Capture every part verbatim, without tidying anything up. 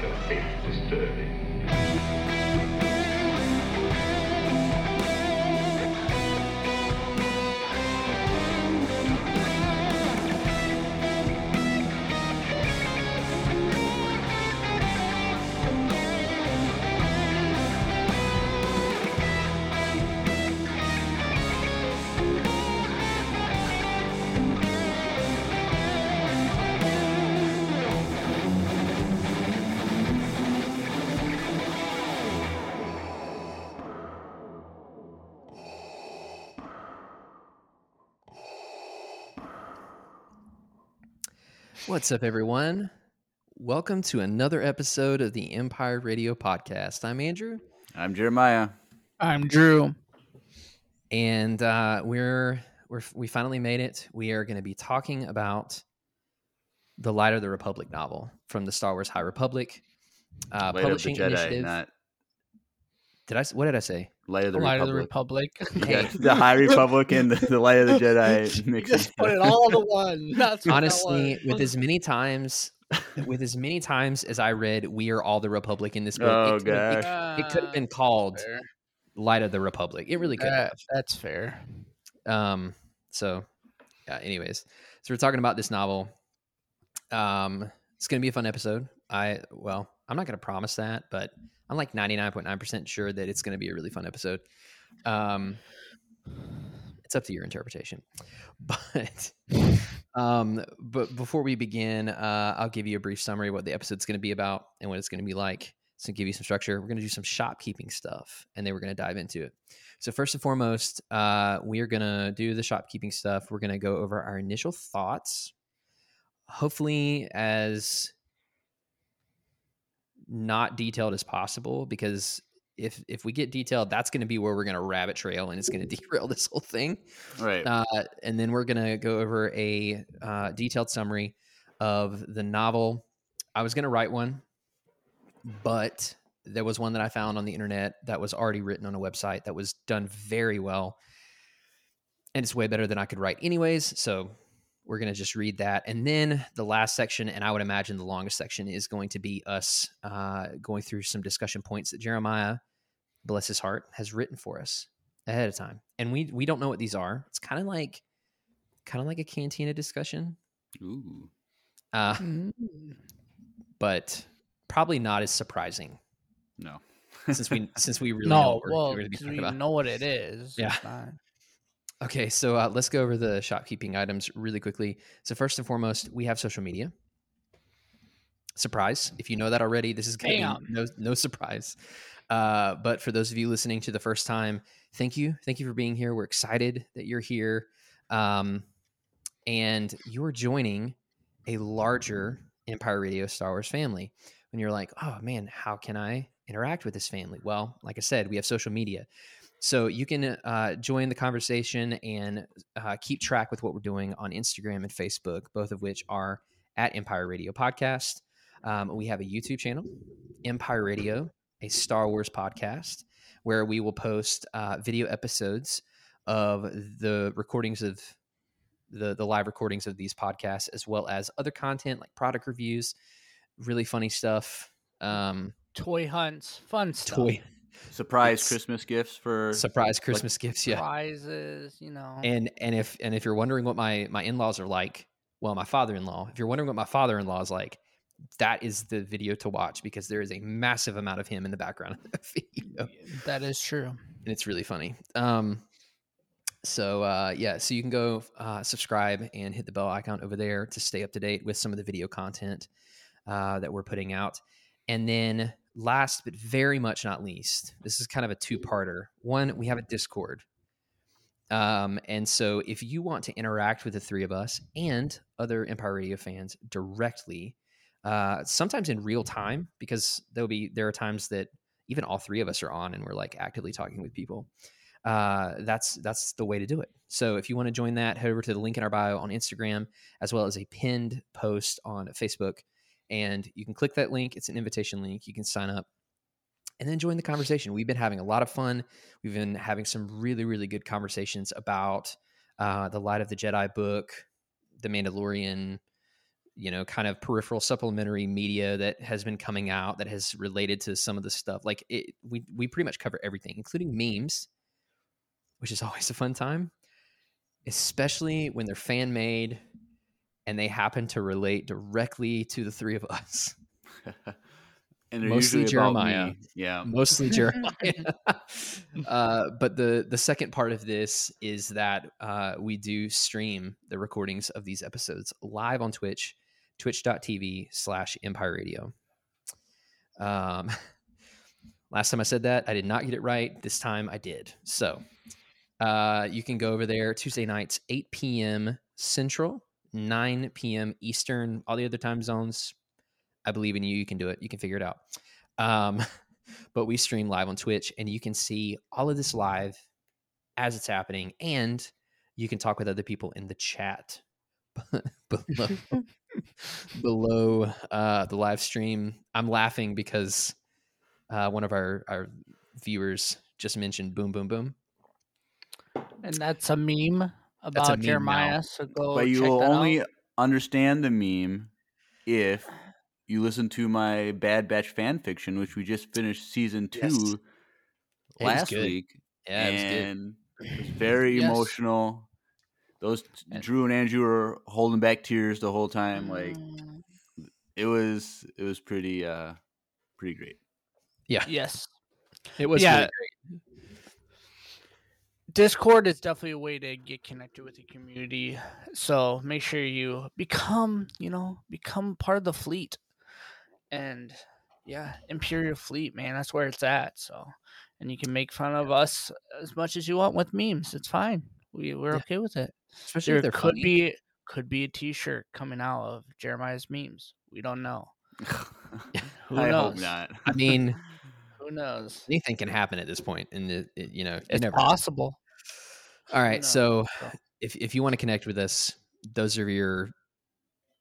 lack of faith disturbing. What's up, everyone? Welcome to another episode of the Empire Radio Podcast. I'm Andrew. I'm Jeremiah. I'm Drew. And uh, we're we're we finally made it. We are going to be talking about the Light of the Republic novel from the Star Wars High Republic uh, Light publishing of the Jedi, initiative. Not... Did I? What did I say? Light of the, the Light Republic. Of the Republic. The High Republic and the, the Light of the Jedi. Mixed just put it all into one. That's honestly, that with as many times, with as many times as I read, "We Are All the Republic" in this book, oh, it, it, it, it could have been called fair. "Light of the Republic." It really could. Uh, have. That's fair. Um. So, yeah. Anyways, so we're talking about this novel. Um. It's going to be a fun episode. I well, I'm not going to promise that, but I'm like ninety-nine point nine percent sure that it's going to be a really fun episode. Um, it's up to your interpretation. But um, but before we begin, uh, I'll give you a brief summary of what the episode's going to be about and what it's going to be like. So give you some structure. We're going to do some shopkeeping stuff, and then we're going to dive into it. So first and foremost, uh, we are going to do the shopkeeping stuff. We're going to go over our initial thoughts. Hopefully as... not detailed as possible, because if if we get detailed, that's going to be where we're going to rabbit trail and it's going to derail this whole thing. Right. Uh, and then we're going to go over a uh, detailed summary of the novel. I was going to write one, but there was one that I found on the internet that was already written on a website that was done very well. And it's way better than I could write anyways. So we're going to just read that. And then the last section, and I would imagine the longest section, is going to be us uh, going through some discussion points that Jeremiah, bless his heart, has written for us ahead of time. And we we don't know what these are. It's kind of like kind of like a cantina discussion. Ooh. Uh, mm. But probably not as surprising. No. Since we since we really no, know what we're, well, we're going to be talking about. Know what it is. Yeah. It's fine. Okay, so uh, let's go over the shopkeeping items really quickly. So first and foremost, we have social media. Surprise. If you know that already, this is going to be no, no surprise. Uh, but for those of you listening to the first time, thank you. Thank you for being here. We're excited that you're here. Um, and you're joining a larger Empire Radio Star Wars family. When you're like, oh man, how can I interact with this family? Well, like I said, we have social media. So you can uh, join the conversation and uh, keep track with what we're doing on Instagram and Facebook, both of which are at Empire Radio Podcast. Um, we have a YouTube channel, Empire Radio, a Star Wars podcast, where we will post uh, video episodes of the recordings of the, the live recordings of these podcasts, as well as other content like product reviews, really funny stuff. Um, toy hunts, fun stuff. Toy Surprise it's, Christmas gifts for surprise Christmas like, gifts, yeah. Surprises, you know. And and if and if you're wondering what my, my in-laws are like, well, my father-in-law, if you're wondering what my father-in-law is like, that is the video to watch, because there is a massive amount of him in the background of the video. That is true. And it's really funny. Um so uh yeah, so you can go uh subscribe and hit the bell icon over there to stay up to date with some of the video content uh that we're putting out. And then last but very much not least, this is kind of a two-parter. One, we have a Discord. Um, and so if you want to interact with the three of us and other Empire Radio fans directly, uh, sometimes in real time, because there'll be there are times that even all three of us are on and we're like actively talking with people, uh, that's, that's the way to do it. So if you want to join that, head over to the link in our bio on Instagram, as well as a pinned post on Facebook. And you can click that link. It's an invitation link. You can sign up and then join the conversation. We've been having a lot of fun. We've been having some really, really good conversations about uh, the Light of the Jedi book, The Mandalorian, you know, kind of peripheral supplementary media that has been coming out that has related to some of the stuff. Like it, we, we pretty much cover everything, including memes, which is always a fun time, especially when they're fan made and they happen to relate directly to the three of us. And mostly Jeremiah. Yeah. Mostly Jeremiah. uh, but the, the second part of this is that uh, we do stream the recordings of these episodes live on Twitch, twitch.tv slash Empire Radio. Um, last time I said that, I did not get it right. This time I did. So uh, you can go over there Tuesday nights, eight p.m. Central, nine p.m. Eastern, all the other time zones. I believe in you. You can do it. You can figure it out. Um, but we stream live on Twitch, and you can see all of this live as it's happening, and you can talk with other people in the chat below, below uh, the live stream. I'm laughing because uh, one of our, our viewers just mentioned boom, boom, boom. And that's a meme about a meme Jeremiah. Now. So go but you check will that only out. Understand the meme if you listen to my Bad Batch fan fiction, which we just finished season two yes. last week. Yeah, and it was, good. It was very yes. emotional. Those Drew and Andrew were holding back tears the whole time. Like it was, it was pretty, uh, pretty great. Yeah. Yes. It was. Yeah. Really great. Discord is definitely a way to get connected with the community. So make sure you become, you know, become part of the fleet. And yeah, Imperial Fleet, man, that's where it's at. So, and you can make fun of us as much as you want with memes. It's fine. We we're yeah. okay with it. Especially there if could funny. be could be a T-shirt coming out of Jeremiah's memes. We don't know. Who I knows? Hope not. I mean, who knows? Anything can happen at this point, and it, it, you know, you it's never possible. All right, so if if you want to connect with us, those are your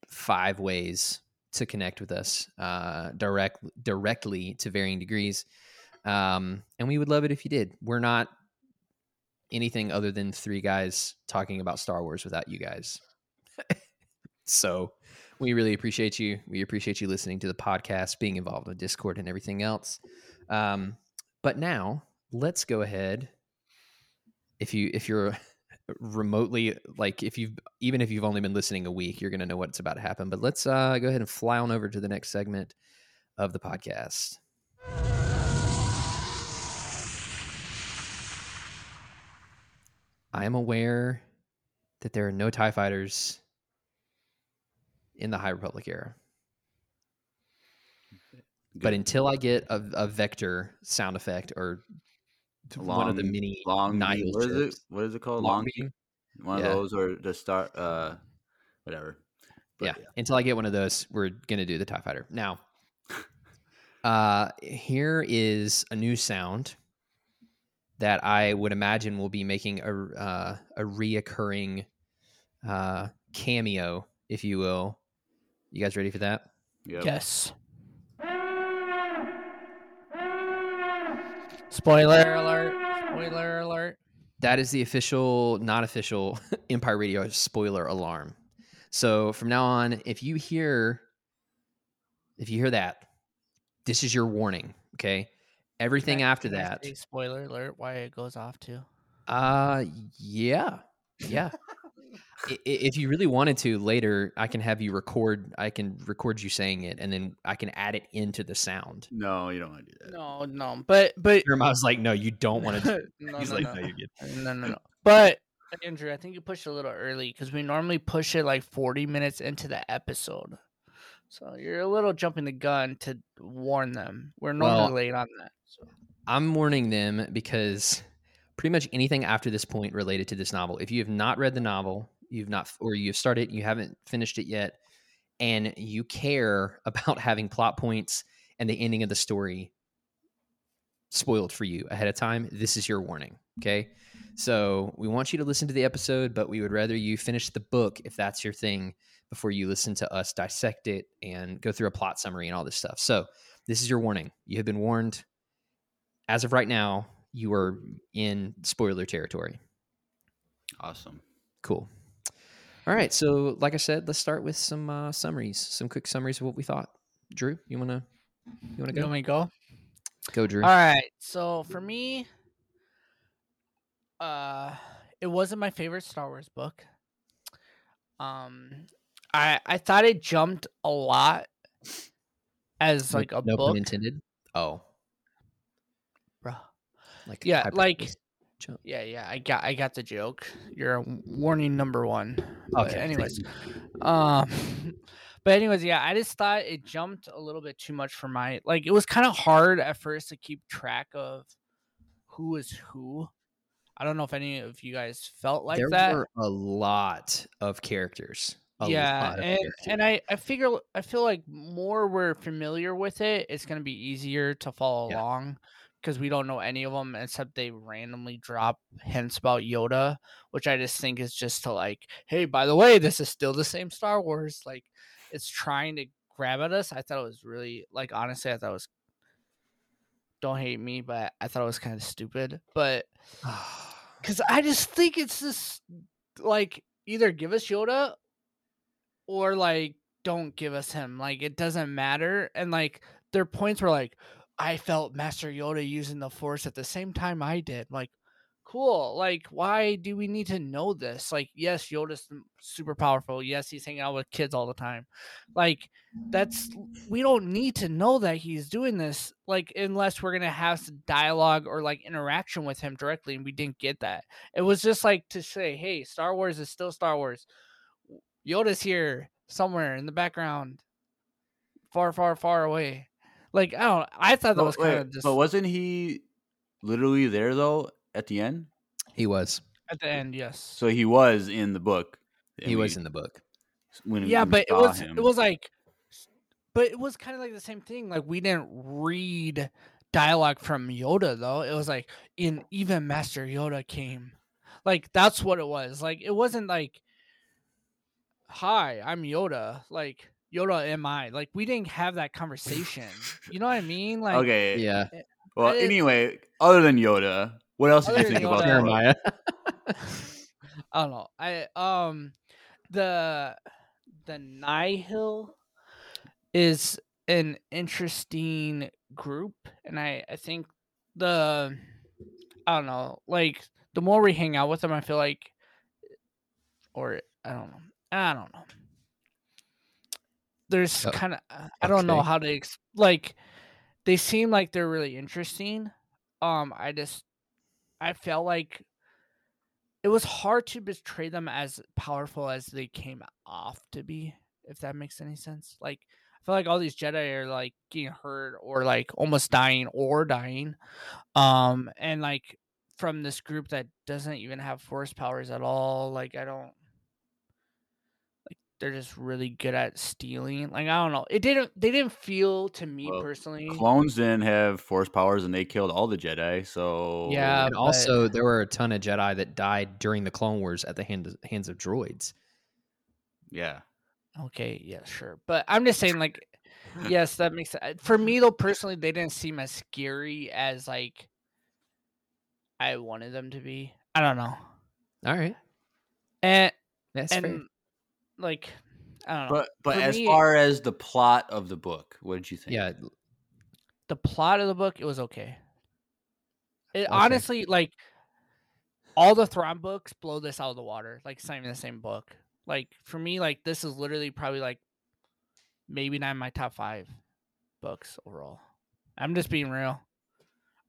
five ways to connect with us uh, direct directly to varying degrees. Um, and we would love it if you did. We're not anything other than three guys talking about Star Wars without you guys. So we really appreciate you. We appreciate you listening to the podcast, being involved with Discord and everything else. Um, but now let's go ahead. If you, if you're remotely, like if you've, even if you've only been listening a week, you're going to know what's about to happen, but let's uh, go ahead and fly on over to the next segment of the podcast. I am aware that there are no TIE fighters in the High Republic era, but until I get a, a vector sound effect or Long, one of the many long Nihil what is it what is it called long, long beam? one yeah. of those or the star uh whatever but, yeah. yeah until I get one of those, we're gonna do the TIE fighter now. Uh here is a new sound that I would imagine will be making a uh a reoccurring uh cameo, if you will. You guys ready for that? Yep. Yes. Spoiler alert. Spoiler alert. That is the official, not official Empire Radio spoiler alarm. So from now on, if you hear, if you hear that, this is your warning. Okay. Everything after that. Spoiler alert. Why it goes off too. Uh, yeah. Yeah. If you really wanted to later, I can have you record. I can record you saying it, and then I can add it into the sound. No, you don't want to do that. No, no. But but I was like, no, you don't want to. Do no, He's no, like, no. No, you're good. no, no, no. But Andrew, I think you pushed a little early because we normally push it like forty minutes into the episode. So you're a little jumping the gun to warn them. We're normally well, late on that. So. I'm warning them because pretty much anything after this point related to this novel, if you have not read the novel, you've not, or you've started, you haven't finished it yet, and you care about having plot points and the ending of the story spoiled for you ahead of time, this is your warning. Okay. So we want you to listen to the episode, but we would rather you finish the book if that's your thing before you listen to us dissect it and go through a plot summary and all this stuff. So this is your warning. You have been warned. As of right now, you are in spoiler territory. Awesome. Cool. All right. So like I said, let's start with some uh, summaries, some quick summaries of what we thought. Drew, you want to you want to go? You want me to go? Go, Drew. All right. So for me, uh, it wasn't my favorite Star Wars book. Um, I I thought it jumped a lot as like a no book. No pun intended. Oh, bro. Like yeah, like jump. yeah, yeah. I got I got the joke. You're warning number one. Okay. But anyways, um, but anyways, yeah. I just thought it jumped a little bit too much for my like. It was kind of hard at first to keep track of who is who. I don't know if any of you guys felt like there that. There were a lot of characters. A yeah, lot of and, characters. and I, I figure I feel like more we're familiar with it, it's going to be easier to follow yeah. along because we don't know any of them except they randomly drop hints about Yoda, which I just think is just to like, hey, by the way, this is still the same Star Wars. Like, it's trying to grab at us. I thought it was really, like, honestly, I thought it was. Don't hate me, but I thought it was kind of stupid. But because I just think it's just like either give us Yoda or like don't give us him. Like it doesn't matter. And like their points were like, I felt Master Yoda using the Force at the same time I did. Like, cool. Like, why do we need to know this? Like, yes, Yoda's super powerful. Yes, he's hanging out with kids all the time. Like, that's we don't need to know that he's doing this, like, unless we're gonna have some dialogue or like interaction with him directly, and we didn't get that. It was just like to say, hey, Star Wars is still Star Wars. Yoda's here somewhere in the background, far, far, far away. Like, I don't I thought that was kind of just but wasn't he literally there though? At the end, he was at the end. Yes, so he was in the book. He we, was in the book. When yeah, we but it was him. it was like, but it was kind of like the same thing. Like we didn't read dialogue from Yoda though. It was like in even Master Yoda came. Like that's what it was. Like it wasn't like, "Hi, I'm Yoda." Like Yoda, am I? Like we didn't have that conversation. You know what I mean? Like okay, yeah. It, well, it, anyway, other than Yoda. What else did you think about Jeremiah? I don't know. I um the the Nihil is an interesting group, and I, I think the I don't know, like the more we hang out with them, I feel like or I don't know. I don't know. There's oh, kind of I don't okay. know how to ex- like they seem like they're really interesting. Um I just I felt like it was hard to portray them as powerful as they came off to be, if that makes any sense. Like, I feel like all these Jedi are like getting hurt or like almost dying or dying. Um, and like from this group that doesn't even have Force powers at all. Like, I don't like they're just really good at stealing. Like, I don't know. It didn't, they didn't feel to me well, personally. Clones didn't have Force powers and they killed all the Jedi. So, yeah. And but... also, there were a ton of Jedi that died during the Clone Wars at the hand, hands of droids. Yeah. Okay. Yeah, sure. But I'm just saying, like, yes, that makes sense. For me, though, personally, they didn't seem as scary as, like, I wanted them to be. I don't know. All right. And that's and, fair. Like, I don't know. But but For as me, far as the plot of the book, what did you think? Yeah, the plot of the book, it was okay. It okay. honestly, like, all the Thrawn books blow this out of the water. Like, it's not even the same book. Like, for me, like, this is literally probably, like, maybe not in my top five books overall. I'm just being real.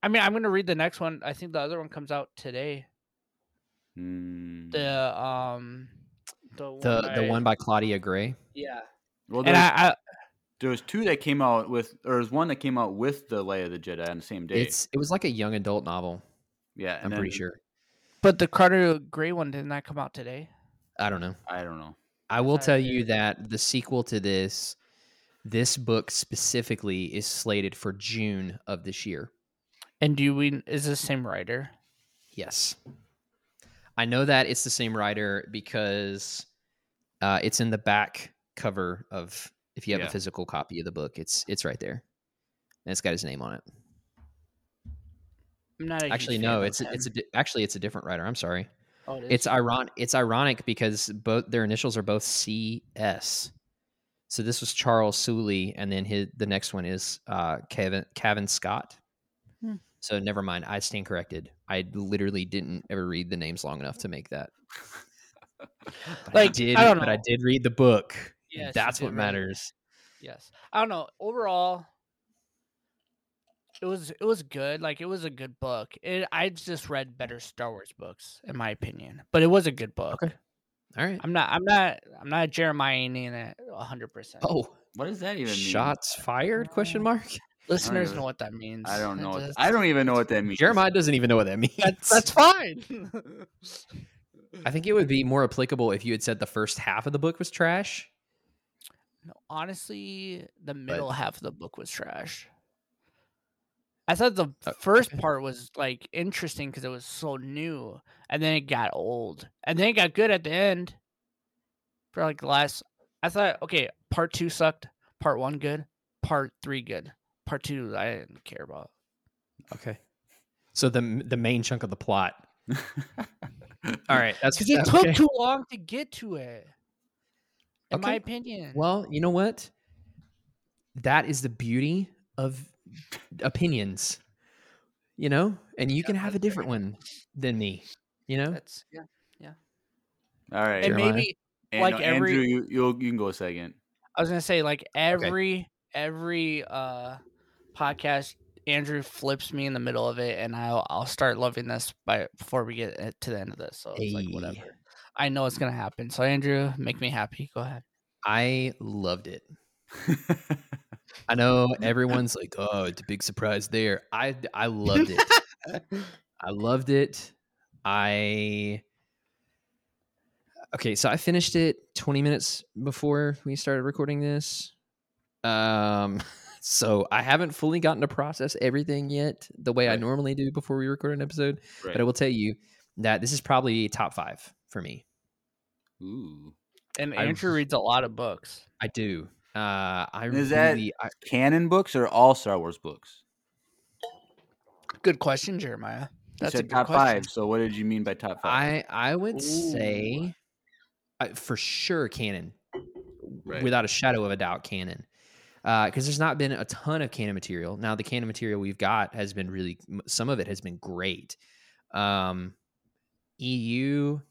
I mean, I'm going to read the next one. I think the other one comes out today. Mm. The, um... The one, the, by, the one by Claudia Gray. Yeah. Well, there's, I, I, there was two that came out with, or there's one that came out with the Light of the Jedi on the same day. It's it was like a young adult novel. Yeah, and I'm then, pretty sure. But the Claudia Gray one didn't that come out today? I don't know. I don't know. I will I tell you that the sequel to this, this book specifically, is slated for June of this year. And do we? Is this the same writer? Yes. I know that it's the same writer because uh, it's in the back cover of, if you have yeah. a physical copy of the book, it's it's right there. And it's got his name on it. I'm not actually, no, it's, it's a, actually, it's a different writer. I'm sorry. Oh, it is? It's ironic. It's ironic because both their initials are both C S. So this was Charles Soule, and then his, the next one is uh, Kevin Kavan Scott. Hmm. So never mind. I stand corrected. I literally didn't ever read the names long enough to make that. like I did, I don't know. But I did read the book. Yes, that's what matters. Yes, I don't know. Overall, it was it was good. Like it was a good book. It, I just read better Star Wars books, in my opinion. But it was a good book. Okay. All right. I'm not. I'm not. I'm not Jeremiah-ing it one hundred percent. Oh, what does that even mean? Shots fired? Question mark. Listeners know what that means. I don't know. What, I don't even know what that means. Jeremiah doesn't even know what that means. That's, that's fine. I think it would be more applicable if you had said the first half of the book was trash. No, honestly, the middle but, half of the book was trash. I thought the okay. first part was like interesting because it was so new, and then it got old, and then it got good at the end. For like the last, I thought, okay, part two sucked, part one good, part three good, part two I didn't care about. Okay, so the the main chunk of the plot. All right, that's because it took okay. too long to get to it. In okay. my opinion. Well, you know what? That is the beauty of opinions, you know? And you yeah, can have a different fair. one than me, you know? That's, yeah, yeah. All right. And maybe, and, like Andrew, every... Andrew, you, you'll, you can go second. I was going to say, like, every, okay. every uh, podcast, Andrew flips me in the middle of it, and I'll, I'll start loving this by before we get to the end of this. So hey. It's like, whatever. I know it's going to happen. So, Andrew, make me happy. Go ahead. I loved it. I know everyone's like, oh, it's a big surprise there. I, I loved it. I loved it. I. Okay, so I finished it twenty minutes before we started recording this. Um, so I haven't fully gotten to process everything yet the way right. I normally do before we record an episode. Right. But I will tell you that this is probably top five for me. Ooh. And Andrew I, reads a lot of books. I do. Uh, I Is really, that I, canon books or all Star Wars books? Good question, Jeremiah. That's you said a good top question. Five. So what did you mean by top five? I, I would Ooh. say I, for sure canon. Right. Without a shadow of a doubt, canon. Because uh, there's not been a ton of canon material. Now, the canon material we've got has been really... Some of it has been great. Um, E U...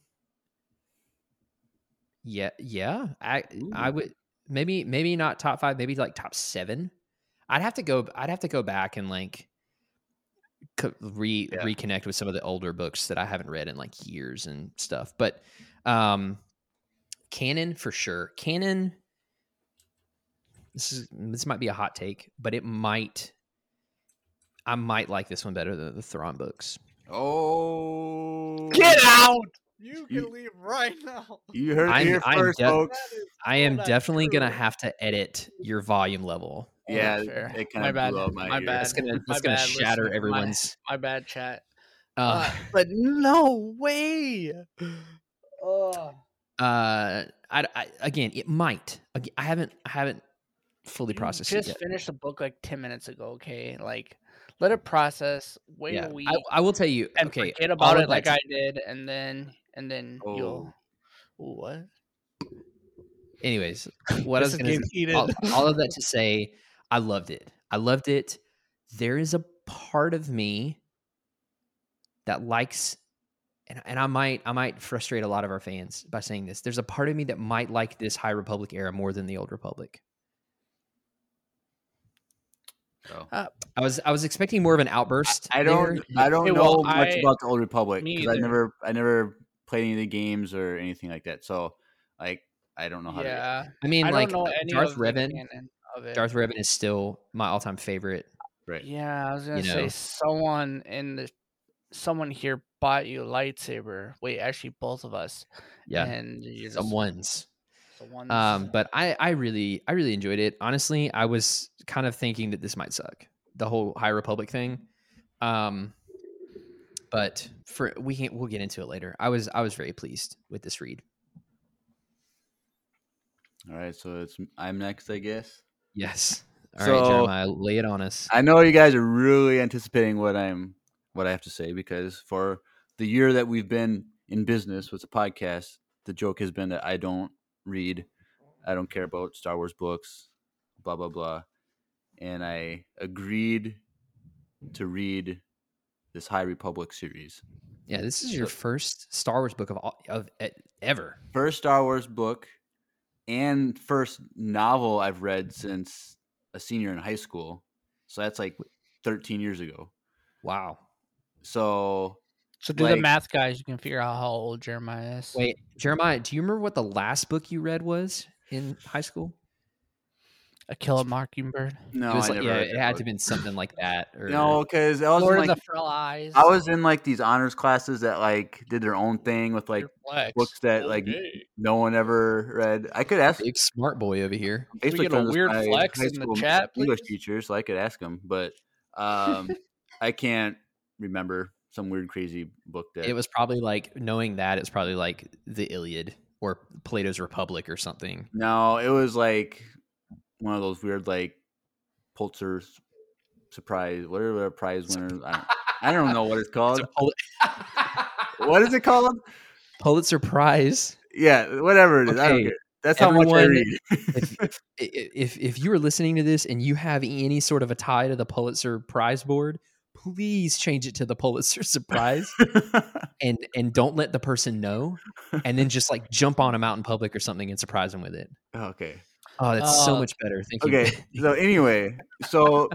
Yeah, yeah. I Ooh. I would maybe maybe not top five, maybe like top seven. I'd have to go. I'd have to go back and like re yeah. reconnect with some of the older books that I haven't read in like years and stuff. But um, canon for sure. Canon. This is this might be a hot take, but it might. I might like this one better than the Thrawn books. Oh, get out. You can you, leave right now. You heard I'm, here I'm first, def- folks. I am definitely true. gonna have to edit your volume level. Yeah, sure. it kind my of bad. blew up my, my ear. Bad. That's gonna, that's gonna bad. shatter Listen, everyone's. My, my bad, chat. Uh, uh, but no way. Uh, I, I again, it might. I haven't, I haven't fully processed it yet. Just finished the book like ten minutes ago. Okay, like. Let it process. Wait yeah. a week. I, I will tell you. And okay, forget about it like t- I did, and then and then oh. you'll what? Anyways, what I was gonna say, all, all of that to say, I loved it. I loved it. There is a part of me that likes, and and I might I might frustrate a lot of our fans by saying this. There's a part of me that might like this High Republic era more than the Old Republic. So. Uh, I was I was expecting more of an outburst. I, I don't there. I don't okay, well, know much I, about the Old Republic because I never I never played any of the games or anything like that. So like I don't know how. Yeah, to I mean I like Darth Revan. Darth Revan is still my all time favorite. Right. Yeah, I was gonna you say know. someone in the someone here bought you a lightsaber. Wait, actually, both of us. Yeah, and just, someone's. Um, but I, I really, I really enjoyed it. Honestly, I was kind of thinking that this might suck, the whole High Republic thing. Um, but for we can't, we'll get into it later. I was, I was very pleased with this read. All right, so it's I'm next, I guess. Yes. All so, right, Jeremiah, lay it on us. I know you guys are really anticipating what I'm, what I have to say because for the year that we've been in business with the podcast, the joke has been that I don't read, I don't care about Star Wars books, blah, blah, blah. And I agreed to read this High Republic series. Yeah, this is your first Star Wars book of all, of ever. First Star Wars book and first novel I've read since a senior in high school. So that's like thirteen years ago. Wow. So So do like, the math, guys. You can figure out how old Jeremiah is. Wait, Jeremiah, do you remember what the last book you read was in high school? A Kill a Mockingbird? No, it was I like, never yeah, it had book. to have been something like that. Or, no, because I was Lord in, like, of the Frell Eyes. I was in like these honors classes that like did their own thing with like books that like okay. no one ever read. I could ask big smart boy over here. We get a weird flex in the chat. English teacher, so I could ask him, but um, I can't remember some weird crazy book that it was probably like knowing that it's probably like the Iliad or Plato's Republic or something. No, it was like one of those weird, like, Pulitzer surprise, whatever prize winner. I don't, I don't know what it's called. It's Pul- what is it called? Pulitzer Prize. Yeah, whatever it is. Okay. I don't care. That's Everyone, how much I read. if, if, if you are listening to this and you have any sort of a tie to the Pulitzer Prize board, please change it to the Pulitzer Surprise and and don't let the person know. And then just, like, jump on them out in public or something and surprise them with it. Okay. Oh, that's uh, so much better. Thank you. Okay. So anyway, so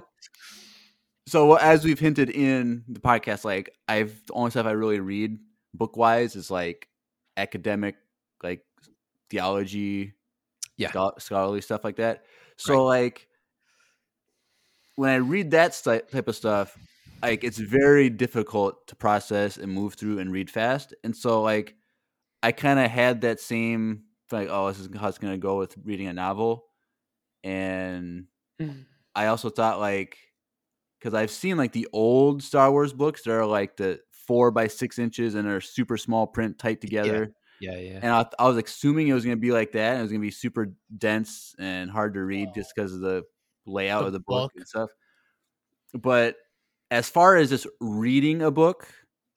so as we've hinted in the podcast, like I've the only stuff I really read book wise is like academic, like theology, yeah, schol- scholarly stuff like that. So right. like when I read that st- type of stuff, like it's very difficult to process and move through and read fast. And so like I kind of had that same. Like, oh, this is how it's going to go with reading a novel. And I also thought, like, because I've seen, like, the old Star Wars books that are, like, the four by six inches and are super small print tight together. Yeah, yeah. yeah. And I, I was assuming it was going to be like that. And it was going to be super dense and hard to read oh. just because of the layout the of the book, book and stuff. But as far as just reading a book,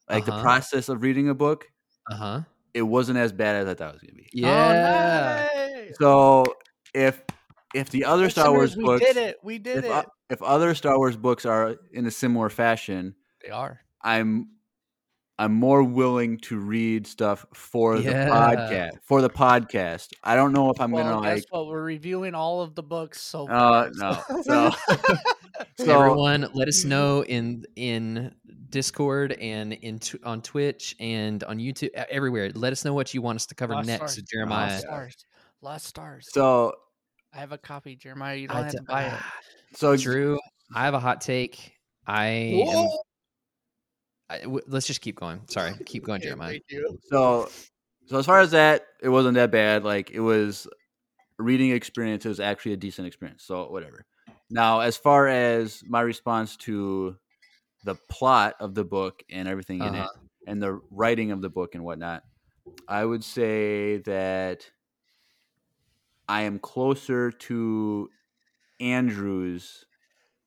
like uh-huh. the process of reading a book, uh-huh. it wasn't as bad as I thought it was going to be. Yeah. Oh, nice. So if if the other Star Wars we books, did it. We did if, it. If other Star Wars books are in a similar fashion, they are. I'm I'm more willing to read stuff for yeah. the podcast. For the podcast, I don't know if I'm well, going to like. Guess what? We're reviewing all of the books so far. Uh, no. So, so everyone, let us know in in. Discord and in t- on Twitch and on YouTube, everywhere. Let us know what you want us to cover Lost next, stars. Jeremiah. Lost stars. Lost stars. So I have a copy, Jeremiah. You don't I have d- to buy it. So Drew, I have a hot take. I, am, I w- let's just keep going. Sorry, keep going, Jeremiah. So, so as far as that, it wasn't that bad. Like it was a reading experience. It was actually a decent experience. So whatever. Now, as far as my response to the plot of the book and everything in uh-huh. it and the writing of the book and whatnot, I would say that I am closer to Andrew's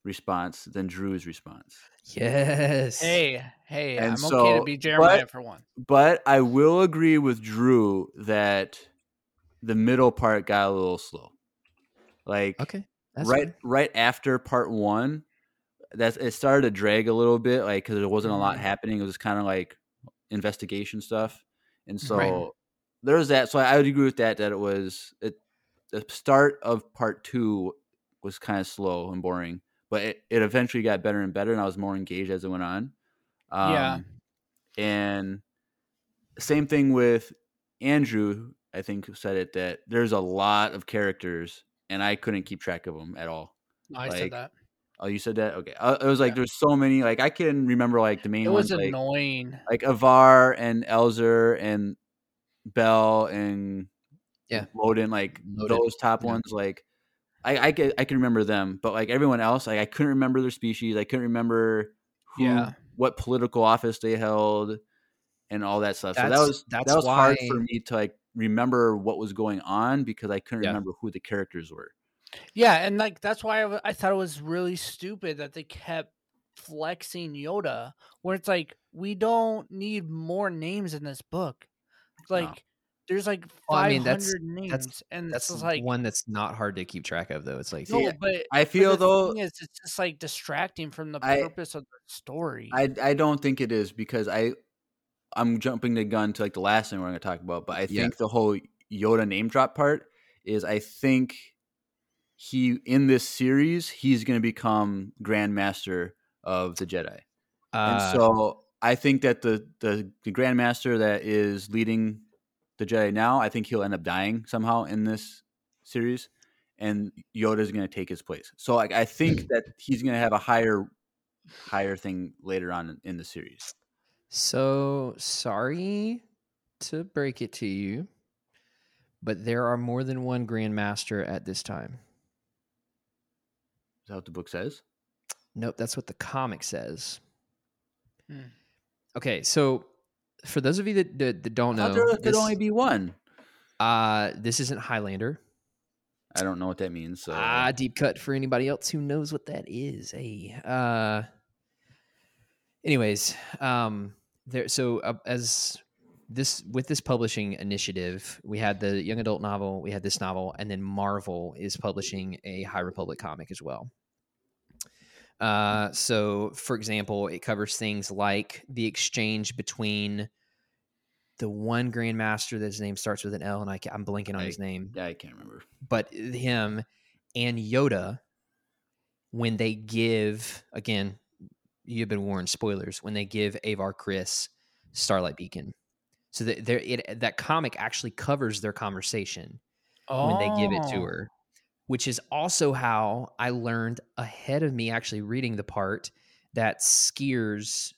response than Drew's response. Yes. Hey, hey, and I'm so, okay to be Jeremiah but, for one. But I will agree with Drew that the middle part got a little slow. Like okay, that's right, right after part one, That's it started to drag a little bit, like because there wasn't a lot happening. It was kind of like investigation stuff, and so right. there was that. So I, I would agree with that. That it was it, the start of part two was kind of slow and boring, but it, it eventually got better and better, and I was more engaged as it went on. Um, yeah, and same thing with Andrew. I think said it that there's a lot of characters, and I couldn't keep track of them at all. I like, said that. Oh, you said that? Okay. Uh, it was like, yeah. there's so many, like, I can remember, like, the main ones. It was ones, like, annoying. Like, Avar and Elzar and Bell and yeah. Loden, like, Loden. those top yeah. ones, like, I, I, can, I can remember them. But, like, everyone else, like, I couldn't remember their species. I couldn't remember who, yeah. what political office they held and all that stuff. That's, so that was, that's that was why... hard for me to, like, remember what was going on because I couldn't yeah. remember who the characters were. Yeah, and like that's why I, w- I thought it was really stupid that they kept flexing Yoda, where it's like we don't need more names in this book. Like, no. There's like five hundred I mean, that's, names, that's, and that's like one that's not hard to keep track of, though. It's like, no, yeah. but I feel but the though thing is, it's just like distracting from the purpose I, of the story. I I don't think it is because I I'm jumping the gun to like the last thing we're going to talk about, but I think yeah. the whole Yoda name drop part is I think he in this series he's going to become Grand Master of the Jedi, uh, and so I think that the the, the Grand Master that is leading the Jedi now, I think he'll end up dying somehow in this series, and Yoda's going to take his place. So like, I think that he's going to have a higher, higher thing later on in, in the series. So sorry to break it to you, but there are more than one Grand Master at this time. Is that what the book says? Nope. That's what the comic says. Hmm. Okay. So, for those of you that, that, that don't know, there could this, only be one. Uh, this isn't Highlander. I don't know what that means. So. Ah, deep cut for anybody else who knows what that is. Hey. Uh, anyways, um, there. So uh, as this with this publishing initiative, we had the young adult novel, we had this novel, and then Marvel is publishing a High Republic comic as well. Uh, so for example, it covers things like the exchange between the one Grand Master that his name starts with an L and I can, I'm blanking on I, his name. I can't remember, but him and Yoda, when they give, again, you've been warned, spoilers, when they give Avar Kriss Starlight Beacon. So that there, it, that comic actually covers their conversation oh. when they give it to her. Which is also how I learned ahead of me actually reading the part that Skeer's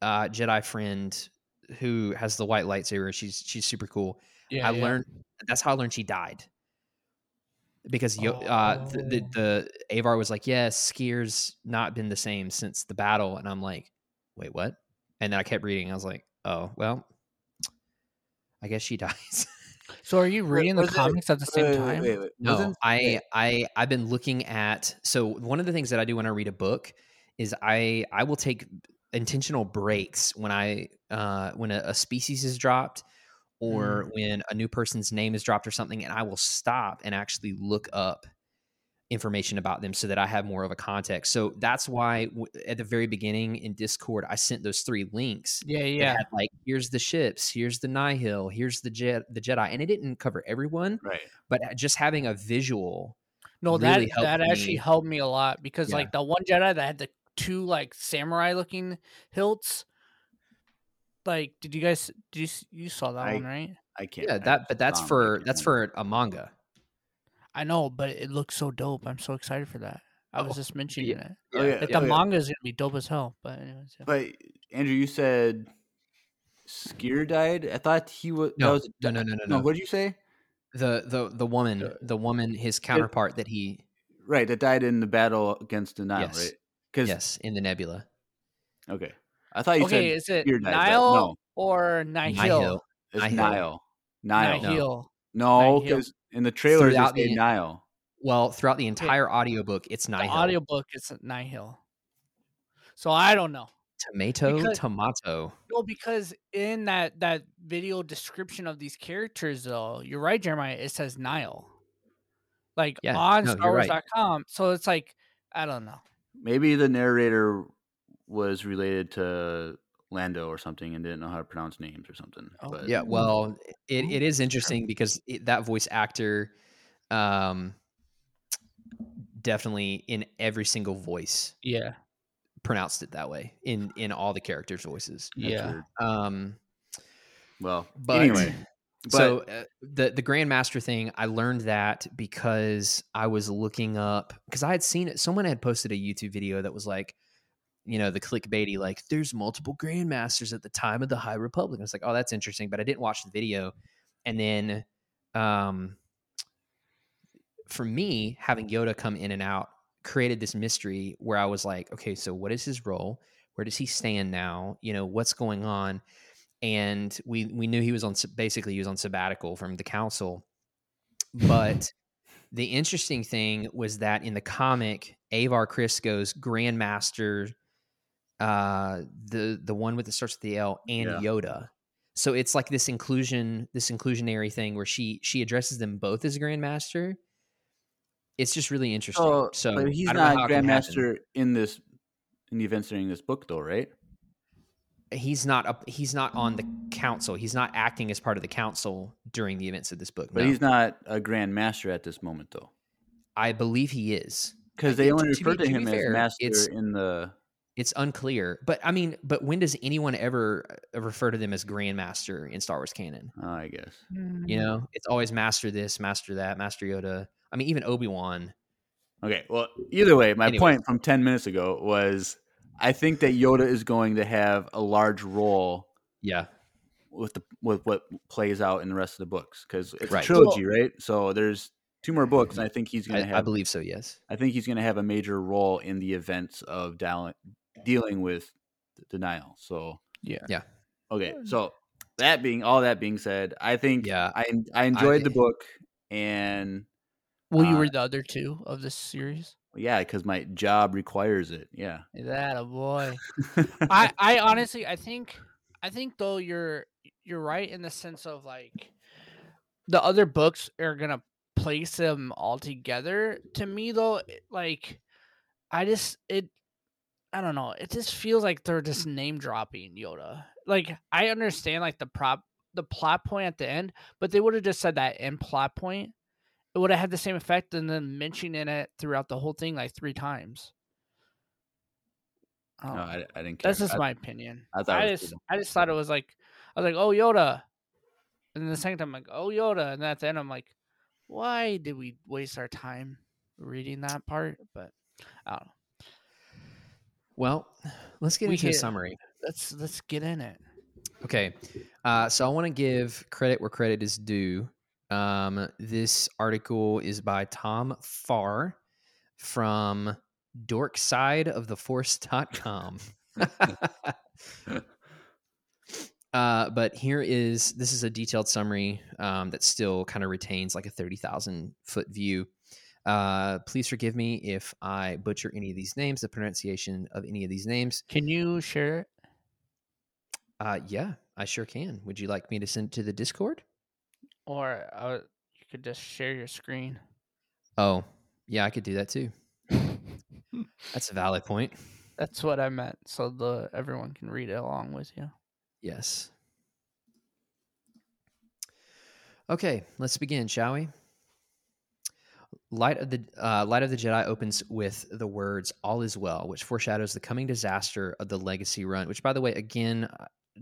uh, Jedi friend who has the white lightsaber, she's she's super cool. Yeah, I yeah. learned that's how I learned she died because oh. uh, the, the the Avar was like, "Yes, yeah, Skeer's not been the same since the battle," and I'm like, "Wait, what?" And then I kept reading. I was like, "Oh, well, I guess she dies." So are you reading wait, the comics it, at the same wait, time? Wait, wait, wait. No, Wasn't, I, I, I've been looking at... So one of the things that I do when I read a book is I, I will take intentional breaks when I uh, when a, a species is dropped or mm. when a new person's name is dropped or something, and I will stop and actually look up information about them so that I have more of a context. So that's why w- at the very beginning in Discord, I sent those three links. Yeah, yeah. Had, like, here's the ships, here's the Nihil, here's the Je- the Jedi, and it didn't cover everyone, right? But just having a visual, no, really that that me. actually helped me a lot because yeah. like the one Jedi that had the two like samurai looking hilts, like did you guys did you, you saw that I, one right? I can't. Yeah, that but that's for that's for a manga. I know, but it looks so dope. I'm so excited for that. I was oh, just mentioning yeah. it. Oh, yeah, like yeah, the yeah. manga is going to be dope as hell. But anyways, yeah. But Andrew, you said Skeer died? I thought he was... No, was, no, no, no, no, no. What did you say? The the the woman, uh, the woman, his counterpart it, that he... Right, that died in the battle against the Nile, yes. right? 'Cause, yes, in the Nebula. Okay. I thought you okay, said Skeer died. Okay, is it Nile no. or Nihil? Nihil. It's Nihil. Nihil. Nihil. No, because... No, in the trailer, it's the, Nihil. Well, throughout the entire yeah. audiobook, it's Nihil. The audiobook, it's Nihil. So I don't know. Tomato, because, tomato. Well, because in that, that video description of these characters, though, you're right, Jeremiah, it says Nihil. Like yeah, on no, Star Wars dot com. Right. So it's like, I don't know. Maybe the narrator was related to Lando or something and didn't know how to pronounce names or something. Oh, but. Yeah, well, it, it is interesting because it, that voice actor um, definitely in every single voice yeah, pronounced it that way in, in all the characters' voices. That's yeah. Weird. Um, well, but anyway. But, so uh, the, the Grand Master thing, I learned that because I was looking up, because I had seen it. Someone had posted a YouTube video that was like, you know, the clickbaity, like there's multiple grandmasters at the time of the High Republic. I was like, oh, that's interesting, but I didn't watch the video. And then um, for me, having Yoda come in and out created this mystery where I was like, okay, so what is his role? Where does he stand now? You know, what's going on? And we, we knew he was on, basically he was on sabbatical from the council. But the interesting thing was that in the comic, Avar Kriss goes Grandmaster uh, the the one with the starts with the L, and yeah. Yoda. So it's like this inclusion, this inclusionary thing where she she addresses them both as Grandmaster. It's just really interesting. Oh, so but he's not Grandmaster in this in the events during this book, though, right? He's not up. He's not on the council. He's not acting as part of the council during the events of this book. But no. He's not a Grand Master at this moment, though. I believe he is, because they only refer to him as Master in the. It's unclear, but I mean, but when does anyone ever refer to them as Grand Master in Star Wars canon? Oh, I guess you know it's always Master this, Master that, Master Yoda. I mean, even Obi-Wan. Okay, well, either way, my Anyways. point from ten minutes ago was. I think that Yoda is going to have a large role. Yeah. With the with what plays out in the rest of the books, because it's right. a trilogy, well, right? So there's two more books, and I think he's going to have. I believe so. Yes. I think he's going to have a major role in the events of dealing dealing with denial. So yeah. Yeah. Okay. So that being all that being said, I think yeah. I I enjoyed I, the book, and will uh, you read the other two of this series? Yeah, because my job requires it. Yeah, that a boy. I, I honestly, I think, I think though you're you're right in the sense of like the other books are gonna place them all together. To me though, it, like I just it, I don't know. It just feels like they're just name dropping Yoda. Like I understand like the prop, the plot point at the end, but they would have just said that end plot point. It would have had the same effect and then mentioning it throughout the whole thing like three times. Oh, no, I, I didn't care. That's just I, my opinion. I, I just I just thought it was like, I was like, oh, Yoda. And then the second time, I'm like, oh, Yoda. And then at the end, I'm like, why did we waste our time reading that part? But I don't know. Well, let's get we into a summary. Let's, let's get in it. Okay. Uh, so I want to give credit where credit is due. Um, this article is by Tom Farr from dork side of the force dot com. uh, but here is, this is a detailed summary um, that still kind of retains like a thirty thousand foot view. Uh, please forgive me if I butcher any of these names, the pronunciation of any of these names. Can you share it? Uh, yeah, I sure can. Would you like me to send it to the Discord? Or uh, you could just share your screen. Oh, yeah, I could do that too. That's a valid point. That's what I meant. So the everyone can read it along with you. Yes. Okay, let's begin, shall we? Light of the uh, Light of the Jedi opens with the words "All is well," which foreshadows the coming disaster of the Legacy Run. Which, by the way, again,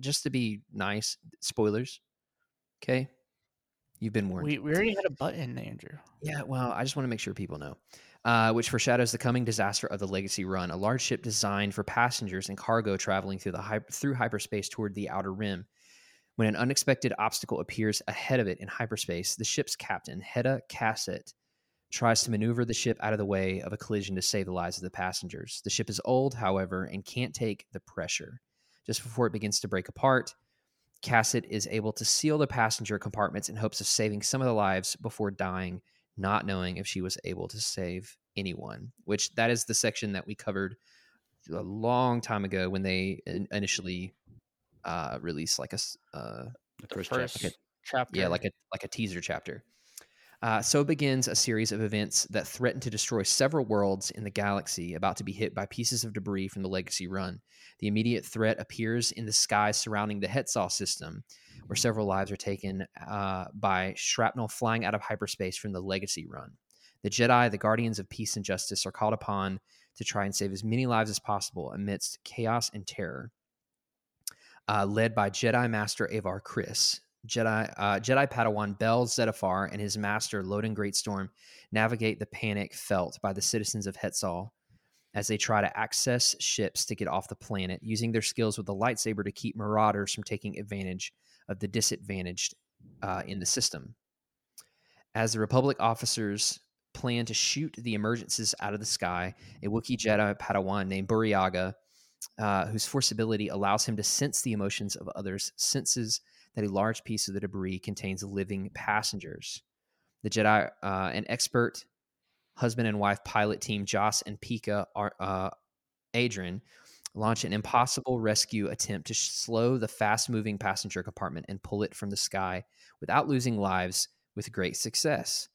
just to be nice, spoilers. Okay. You've been warned. We, we already had a button, Andrew. Yeah, well, I just want to make sure people know. Uh, which foreshadows the coming disaster of the Legacy Run, a large ship designed for passengers and cargo traveling through the hy- through hyperspace toward the outer rim. When an unexpected obstacle appears ahead of it in hyperspace, the ship's captain, Hedda Cassett, tries to maneuver the ship out of the way of a collision to save the lives of the passengers. The ship is old, however, and can't take the pressure. Just before it begins to break apart, Cassett is able to seal the passenger compartments in hopes of saving some of the lives before dying, not knowing if she was able to save anyone, which that is the section that we covered a long time ago when they in- initially uh, released like a uh, the first, first chapter. chapter. Yeah, like a, like a teaser chapter. Uh, so begins a series of events that threaten to destroy several worlds in the galaxy about to be hit by pieces of debris from the Legacy Run. The immediate threat appears in the skies surrounding the Hetzal system, where several lives are taken uh, by shrapnel flying out of hyperspace from the Legacy Run. The Jedi, the guardians of peace and justice, are called upon to try and save as many lives as possible amidst chaos and terror. Uh, led by Jedi Master Avar Kriss, Jedi uh, Jedi Padawan Bell Zettifar and his master Loden Greatstorm navigate the panic felt by the citizens of Hetzal as they try to access ships to get off the planet, using their skills with the lightsaber to keep marauders from taking advantage of the disadvantaged uh, in the system. As the Republic officers plan to shoot the emergences out of the sky, a Wookiee Jedi Padawan named Burryaga, uh, whose force ability allows him to sense the emotions of others, senses that a large piece of the debris contains living passengers. The Jedi, uh, an expert husband and wife pilot team, Joss and Pika uh, Adrian, launch an impossible rescue attempt to slow the fast-moving passenger compartment and pull it from the sky without losing lives with great success.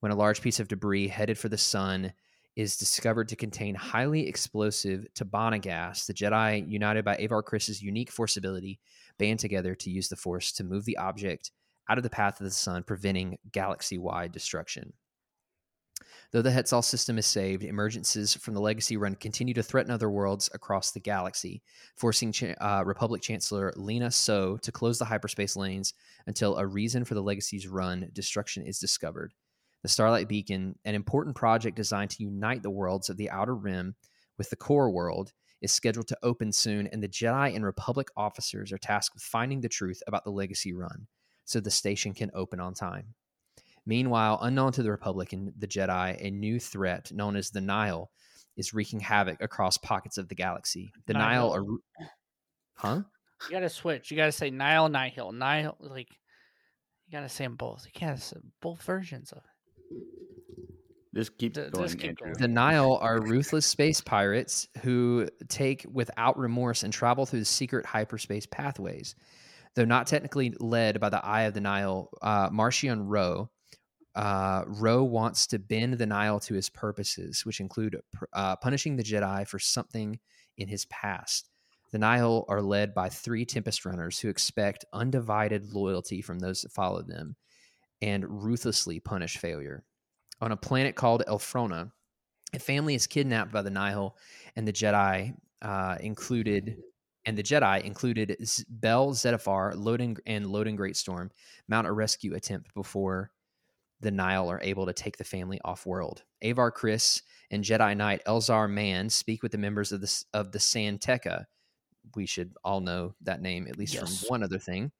When a large piece of debris headed for the sun is discovered to contain highly explosive Tabana gas, the Jedi, united by Avar Kriss's unique force ability, band together to use the force to move the object out of the path of the sun, preventing galaxy-wide destruction. Though the Hetzal system is saved, emergencies from the Legacy Run continue to threaten other worlds across the galaxy, forcing Ch- uh, Republic Chancellor Lena So to close the hyperspace lanes until a reason for the Legacy's Run destruction is discovered. The Starlight Beacon, an important project designed to unite the worlds of the Outer Rim with the Core World, is scheduled to open soon, and the Jedi and Republic officers are tasked with finding the truth about the Legacy Run so the station can open on time. Meanwhile, unknown to the Republic and the Jedi, a new threat known as the Nihil is wreaking havoc across pockets of the galaxy. The Nihil, Nihil are... Huh? You gotta switch. You gotta say Nihil, Nihil. Nihil, like... You gotta say them both. You can't say both versions of it. Just keep D- going. Just keep going. The Nihil are ruthless space pirates who take without remorse and travel through the secret hyperspace pathways. Though not technically led by the Eye of the Nihil, uh, Marchion Ro... Uh, Ro wants to bend the Nihil to his purposes, which include uh, punishing the Jedi for something in his past. The Nihil are led by three Tempest Runners who expect undivided loyalty from those that follow them and ruthlessly punish failure. On a planet called Elphrona, a family is kidnapped by the Nihil and the Jedi uh, included... And the Jedi included Bell Zettifar, Loden, and Loden Greatstorm mount a rescue attempt before the Nihil are able to take the family off-world. Avar Kriss and Jedi Knight Elzar Mann speak with the members of the, of the San Tekka. We should all know that name, at least yes. from one other thing,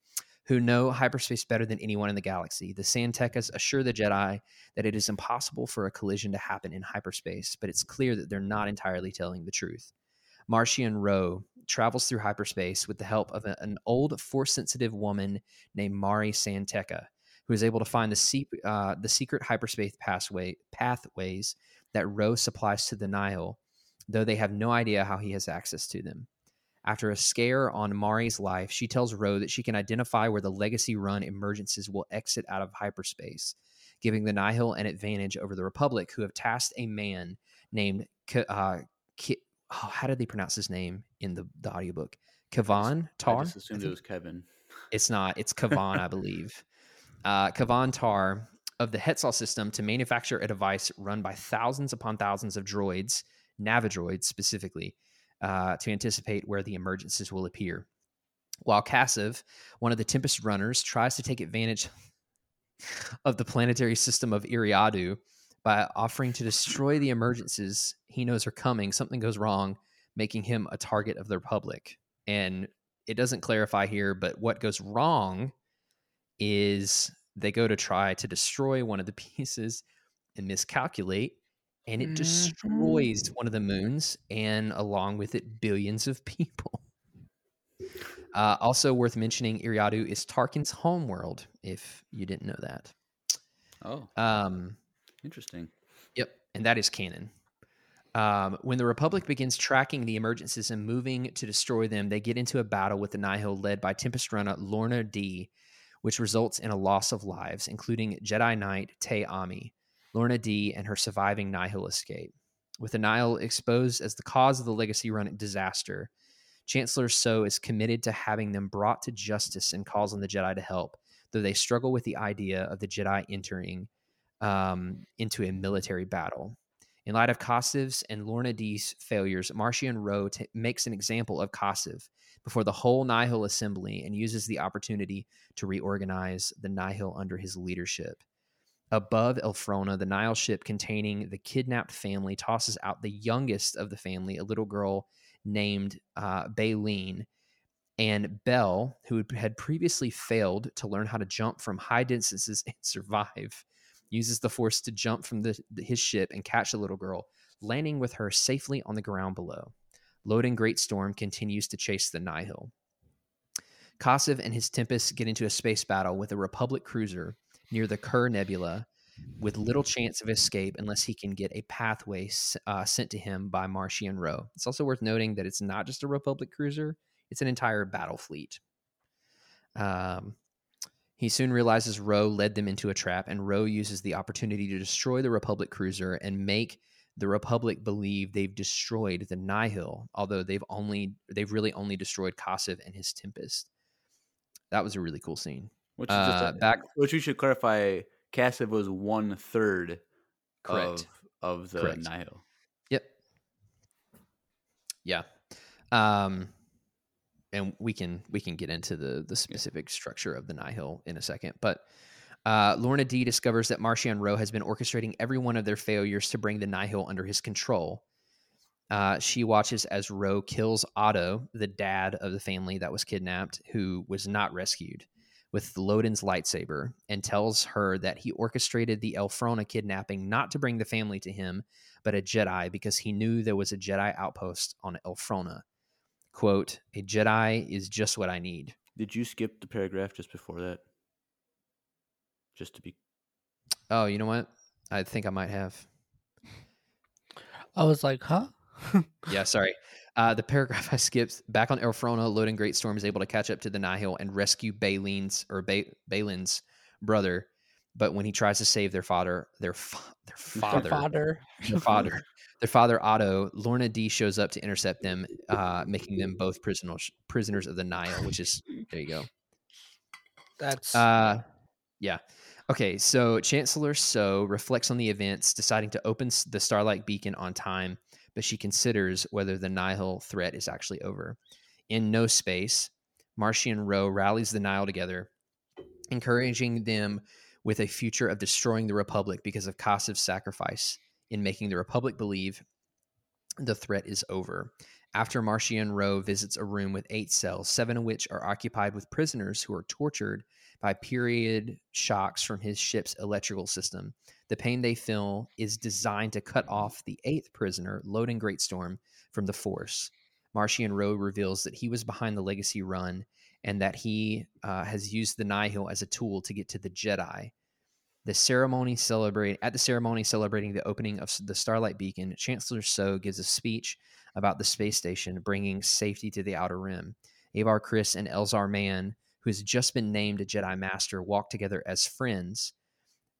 who know hyperspace better than anyone in the galaxy. The San Tekkas assure the Jedi that it is impossible for a collision to happen in hyperspace, but it's clear that they're not entirely telling the truth. Marchion Ro travels through hyperspace with the help of a, an old force-sensitive woman named Mari San Tekka, who is able to find the, se- uh, the secret hyperspace pathway, pathways that Ro supplies to the Nihil, though they have no idea how he has access to them. After a scare on Mari's life, she tells Ro that she can identify where the Legacy Run emergencies will exit out of hyperspace, giving the Nihil an advantage over the Republic, who have tasked a man named... K- uh, K- oh, how did they pronounce his name in the, the audiobook? Kavan Tar? I just assumed I it was Kevin. It's not. It's Kavan, I believe. Uh, Kavan Tar of the Hetzal system to manufacture a device run by thousands upon thousands of droids, Navidroids specifically, uh, to anticipate where the emergencies will appear. While Kassav, one of the Tempest Runners, tries to take advantage of the planetary system of Iriadu by offering to destroy the emergencies he knows are coming, something goes wrong, making him a target of the Republic. And it doesn't clarify here, but what goes wrong is they go to try to destroy one of the pieces and miscalculate, and it mm-hmm. destroys one of the moons, and along with it, billions of people. Uh, also worth mentioning, Iriadu is Tarkin's homeworld, if you didn't know that. Oh, um, interesting. Yep, and that is canon. Um, when the Republic begins tracking the emergencies and moving to destroy them, they get into a battle with the Nihil led by Tempest Runner Lourna Dee, which results in a loss of lives, including Jedi Knight Tae Ami. Lourna Dee and her surviving Nihil escape. With the Nihil exposed as the cause of the Legacy Run disaster, Chancellor So is committed to having them brought to justice and calls on the Jedi to help, though they struggle with the idea of the Jedi entering um, into a military battle. In light of Kassav's and Lourna Dee's failures, Marchion Ro t- makes an example of Kassav before the whole Nihil assembly and uses the opportunity to reorganize the Nihil under his leadership. Above Elphrona, the Nihil ship containing the kidnapped family tosses out the youngest of the family, a little girl named uh, Bailene, and Bell, who had previously failed to learn how to jump from high distances and survive, uses the force to jump from the, his ship and catch the little girl, landing with her safely on the ground below. Loden Greatstorm continues to chase the Nihil. Kassav and his Tempest get into a space battle with a Republic cruiser near the Kerr Nebula with little chance of escape unless he can get a pathway uh, sent to him by Marchion Ro. It's also worth noting that it's not just a Republic cruiser, it's an entire battle fleet. Um, he soon realizes Ro led them into a trap, and Ro uses the opportunity to destroy the Republic cruiser and make the Republic believe they've destroyed the Nihil, although they've only they've really only destroyed Kassav and his Tempest. That was a really cool scene. Which, is uh, just a, back, which we should clarify, Kassav was one third correct. Of, of the correct. Nihil. Yep. Yeah. Um, and we can we can get into the the specific yeah. structure of the Nihil in a second, but. Uh, Lourna Dee discovers that Marchion Ro has been orchestrating every one of their failures to bring the Nihil under his control. Uh, she watches as Ro kills Otto, the dad of the family that was kidnapped, who was not rescued, with Loden's lightsaber, and tells her that he orchestrated the Elphrona kidnapping not to bring the family to him, but a Jedi, because he knew there was a Jedi outpost on Elphrona. Quote, "A Jedi is just what I need." Did you skip the paragraph just before that? Just to be. Oh, you know what? I think I might have. I was like, huh? Yeah, sorry. Uh, the paragraph I skipped. Back on Elphrona, Loden Greatstorm is able to catch up to the Nihil and rescue Bailene's or ba- Bailene's brother. But when he tries to save their father, their, fa- their father, their father, their father, their father Otto, Lourna Dee shows up to intercept them, uh, making them both prisoners prisoners of the Nihil. Which is there you go. That's. Uh, Yeah. Okay, so Chancellor So reflects on the events, deciding to open the Starlight Beacon on time, but she considers whether the Nihil threat is actually over. In No Space, Marchion Ro rallies the Nihil together, encouraging them with a future of destroying the Republic because of Kassav's sacrifice in making the Republic believe the threat is over. After Marchion Ro visits a room with eight cells, seven of which are occupied with prisoners who are tortured by period shocks from his ship's electrical system. The pain they feel is designed to cut off the eighth prisoner, Loden Greatstorm, from the Force. Marchion Ro reveals that he was behind the Legacy Run and that he uh, has used the Nihil as a tool to get to the Jedi. The ceremony celebrate at the ceremony celebrating the opening of the Starlight Beacon, Chancellor So gives a speech about the space station bringing safety to the Outer Rim. Avar Kriss and Elzar Mann, who has just been named a Jedi Master, walk together as friends.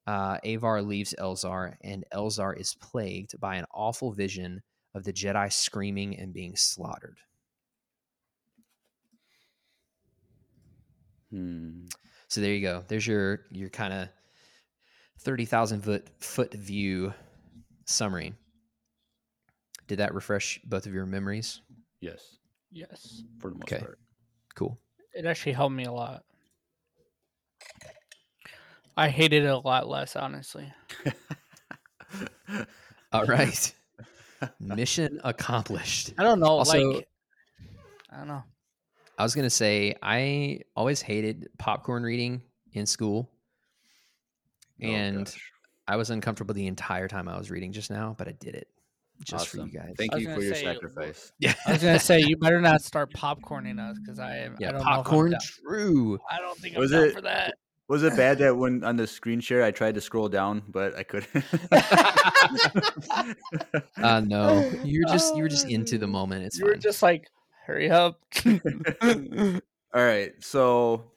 Uh, Avar leaves Elzar, and Elzar is plagued by an awful vision of the Jedi screaming and being slaughtered. Hmm. So there you go. There's your your kind of thirty thousand foot, foot view summary. Did that refresh both of your memories? Yes. Yes. For the most okay. part. Cool. It actually helped me a lot. I hated it a lot less, honestly. All right. Mission accomplished. I don't know. Also, like, I don't know. I was going to say, I always hated popcorn reading in school. Oh, and gosh. I was uncomfortable the entire time I was reading just now, but I did it. Just awesome. For you guys. Thank you for your say, sacrifice. Yeah, I was gonna say you better not start popcorning us because I am. Yeah, I don't popcorn. Know true. I don't think was I'm it, down for that. Was it bad that when on the screen share I tried to scroll down but I couldn't? uh no, you're just you're just into the moment. It's you were just like hurry up. All right, so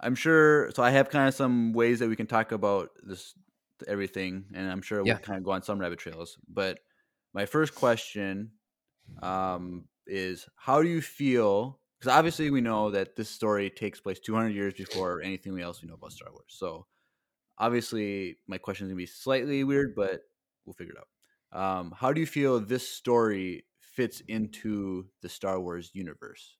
I'm sure. So I have kind of some ways that we can talk about this. Everything, and I'm sure we'll yeah. kind of go on some rabbit trails. But my first question um, is, how do you feel? Because obviously we know that this story takes place two hundred years before anything else we know about Star Wars. So obviously my question is going to be slightly weird, but we'll figure it out. Um, how do you feel this story fits into the Star Wars universe?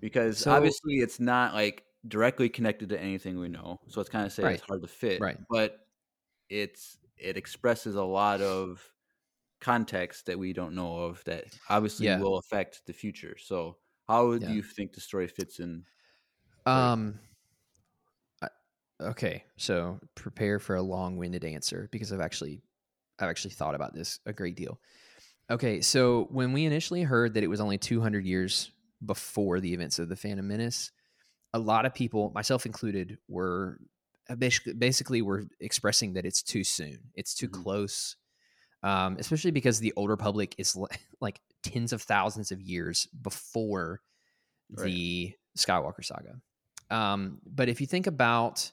Because so, obviously it's not like directly connected to anything we know, so it's kind of say right. it's hard to fit, right. but it's it expresses a lot of context that we don't know of that obviously yeah. will affect the future. So how yeah. do you think the story fits in? Um. I, okay, so prepare for a long-winded answer because I've actually I've actually thought about this a great deal. Okay, so when we initially heard that it was only two hundred years before the events of the Phantom Menace. a lot of people, myself included, were basically, basically were expressing that it's too soon. It's too mm-hmm. close, um, especially because the older public is l- like tens of thousands of years before right. the Skywalker saga. Um, but if you think about...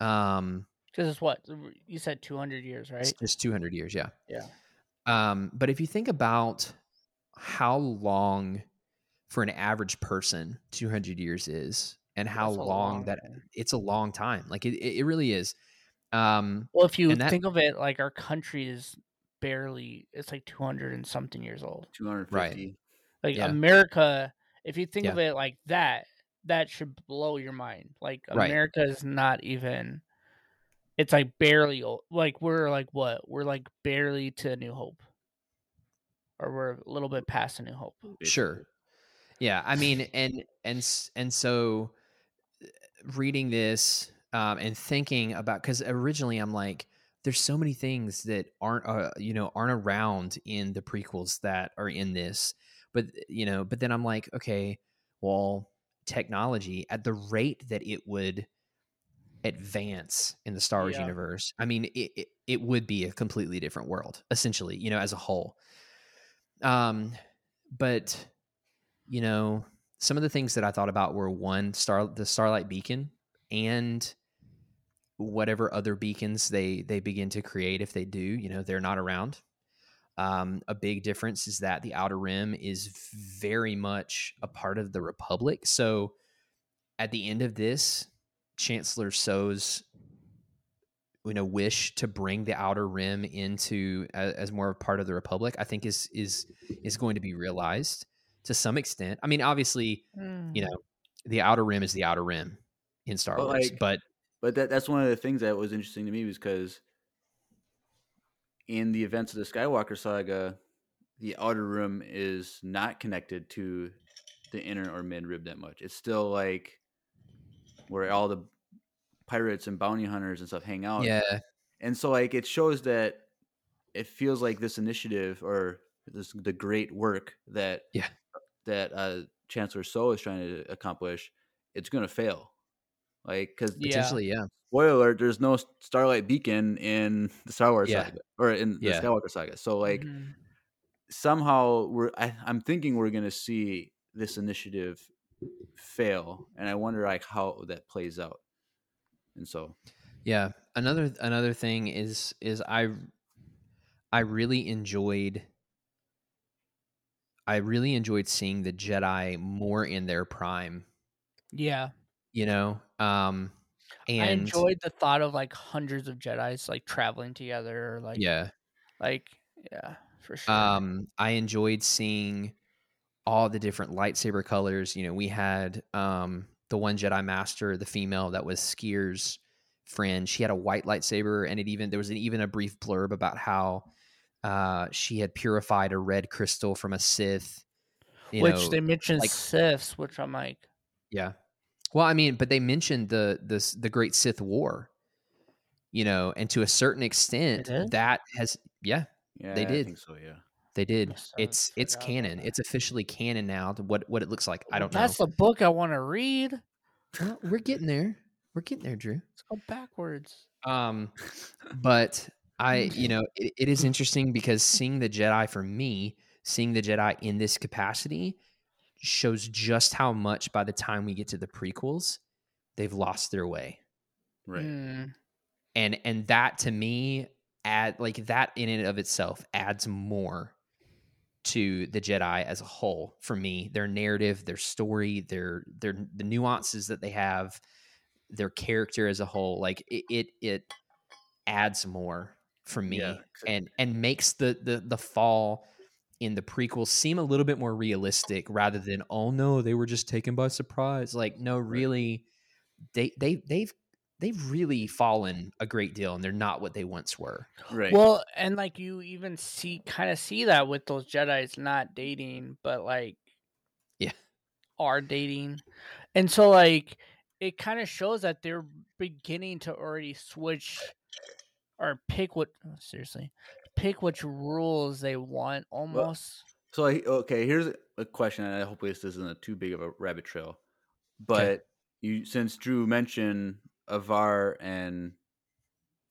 Um, because it's what? You said two hundred years, right? It's two hundred years, yeah. Yeah. Um, but if you think about how long for an average person two hundred years is, and how long, long that it's a long time. Like it, it really is. Um, well, if you that, think of it, like our country is barely, it's like two hundred and something years old. two hundred fifty. Right. Like yeah. America, if you think yeah. of it like that, that should blow your mind. Like America right. is not even, it's like barely old. Like we're like what? We're like barely to A New Hope. Or we're a little bit past A New Hope. Sure. Yeah. I mean, and, and, and so reading this um, and thinking about, cause originally I'm like, there's so many things that aren't, uh, you know, aren't around in the prequels that are in this, but you know, but then I'm like, okay, well, technology at the rate that it would advance in the Star Wars yeah. universe. I mean, it, it, it would be a completely different world essentially, you know, as a whole. Um, but you know, some of the things that I thought about were one star, the Starlight Beacon, and whatever other beacons they, they begin to create. If they do, you know, they're not around. Um, a big difference is that the Outer Rim is very much a part of the Republic. So at the end of this, Chancellor So's, you know, wish to bring the Outer Rim into as, as more of a part of the Republic, I think is, is, is going to be realized to some extent. I mean, obviously, mm. you know, the Outer Rim is the Outer Rim in Star but Wars, like, but, but that, that's one of the things that was interesting to me, was because in the events of the Skywalker saga, the Outer Rim is not connected to the inner or mid rib that much. It's still like where all the pirates and bounty hunters and stuff hang out. Yeah. And so like, it shows that it feels like this initiative or this, the great work that, yeah. that uh, Chancellor So is trying to accomplish, it's going to fail. Like, because potentially, yeah. spoiler alert, there's no Starlight Beacon in the Star Wars yeah. saga, or in the yeah. Skywalker saga. So, like, mm-hmm. somehow we're, I, I'm thinking we're going to see this initiative fail, and I wonder like how that plays out. And so, yeah, another another thing is is I I really enjoyed. I really enjoyed seeing the Jedi more in their prime. Yeah. You know, um, and I enjoyed the thought of like hundreds of Jedis like traveling together. Or, like, yeah. Like, yeah, for sure. Um, I enjoyed seeing all the different lightsaber colors. You know, we had, um, the one Jedi Master, the female that was Skeer's friend. She had a white lightsaber, and it even, there was an, even a brief blurb about how, Uh, she had purified a red crystal from a Sith, you which know, they mentioned like, Siths, which I'm like, yeah. Well, I mean, but they mentioned the the the Great Sith War, you know, and to a certain extent, that has yeah, yeah they did. I think so, yeah, they did. So it's it's canon. That. It's officially canon now. To what what it looks like, I don't That's know. That's the book I want to read. Well, we're getting there. We're getting there, Drew. Let's go backwards. Um, but. I, you know, it, it is interesting because seeing the Jedi, for me, seeing the Jedi in this capacity shows just how much by the time we get to the prequels, they've lost their way. Right. Mm. And, and that to me add like that in and of itself adds more to the Jedi as a whole. For me, their narrative, their story, their, their, the nuances that they have, their character as a whole, like it, it, it adds more. For me, yeah, exactly. and and makes the, the the fall in the prequels seem a little bit more realistic, rather than oh no, they were just taken by surprise. Like no, really, they they they've they've really fallen a great deal, and they're not what they once were. Right. Well, and like you even see kind of see that with those Jedis not dating, but like yeah, are dating, and so like it kind of shows that they're beginning to already switch. Or pick what seriously, pick which rules they want almost. So okay, here's a question, and hopefully this isn't a too big of a rabbit trail, but okay. you since Drew mentioned Avar and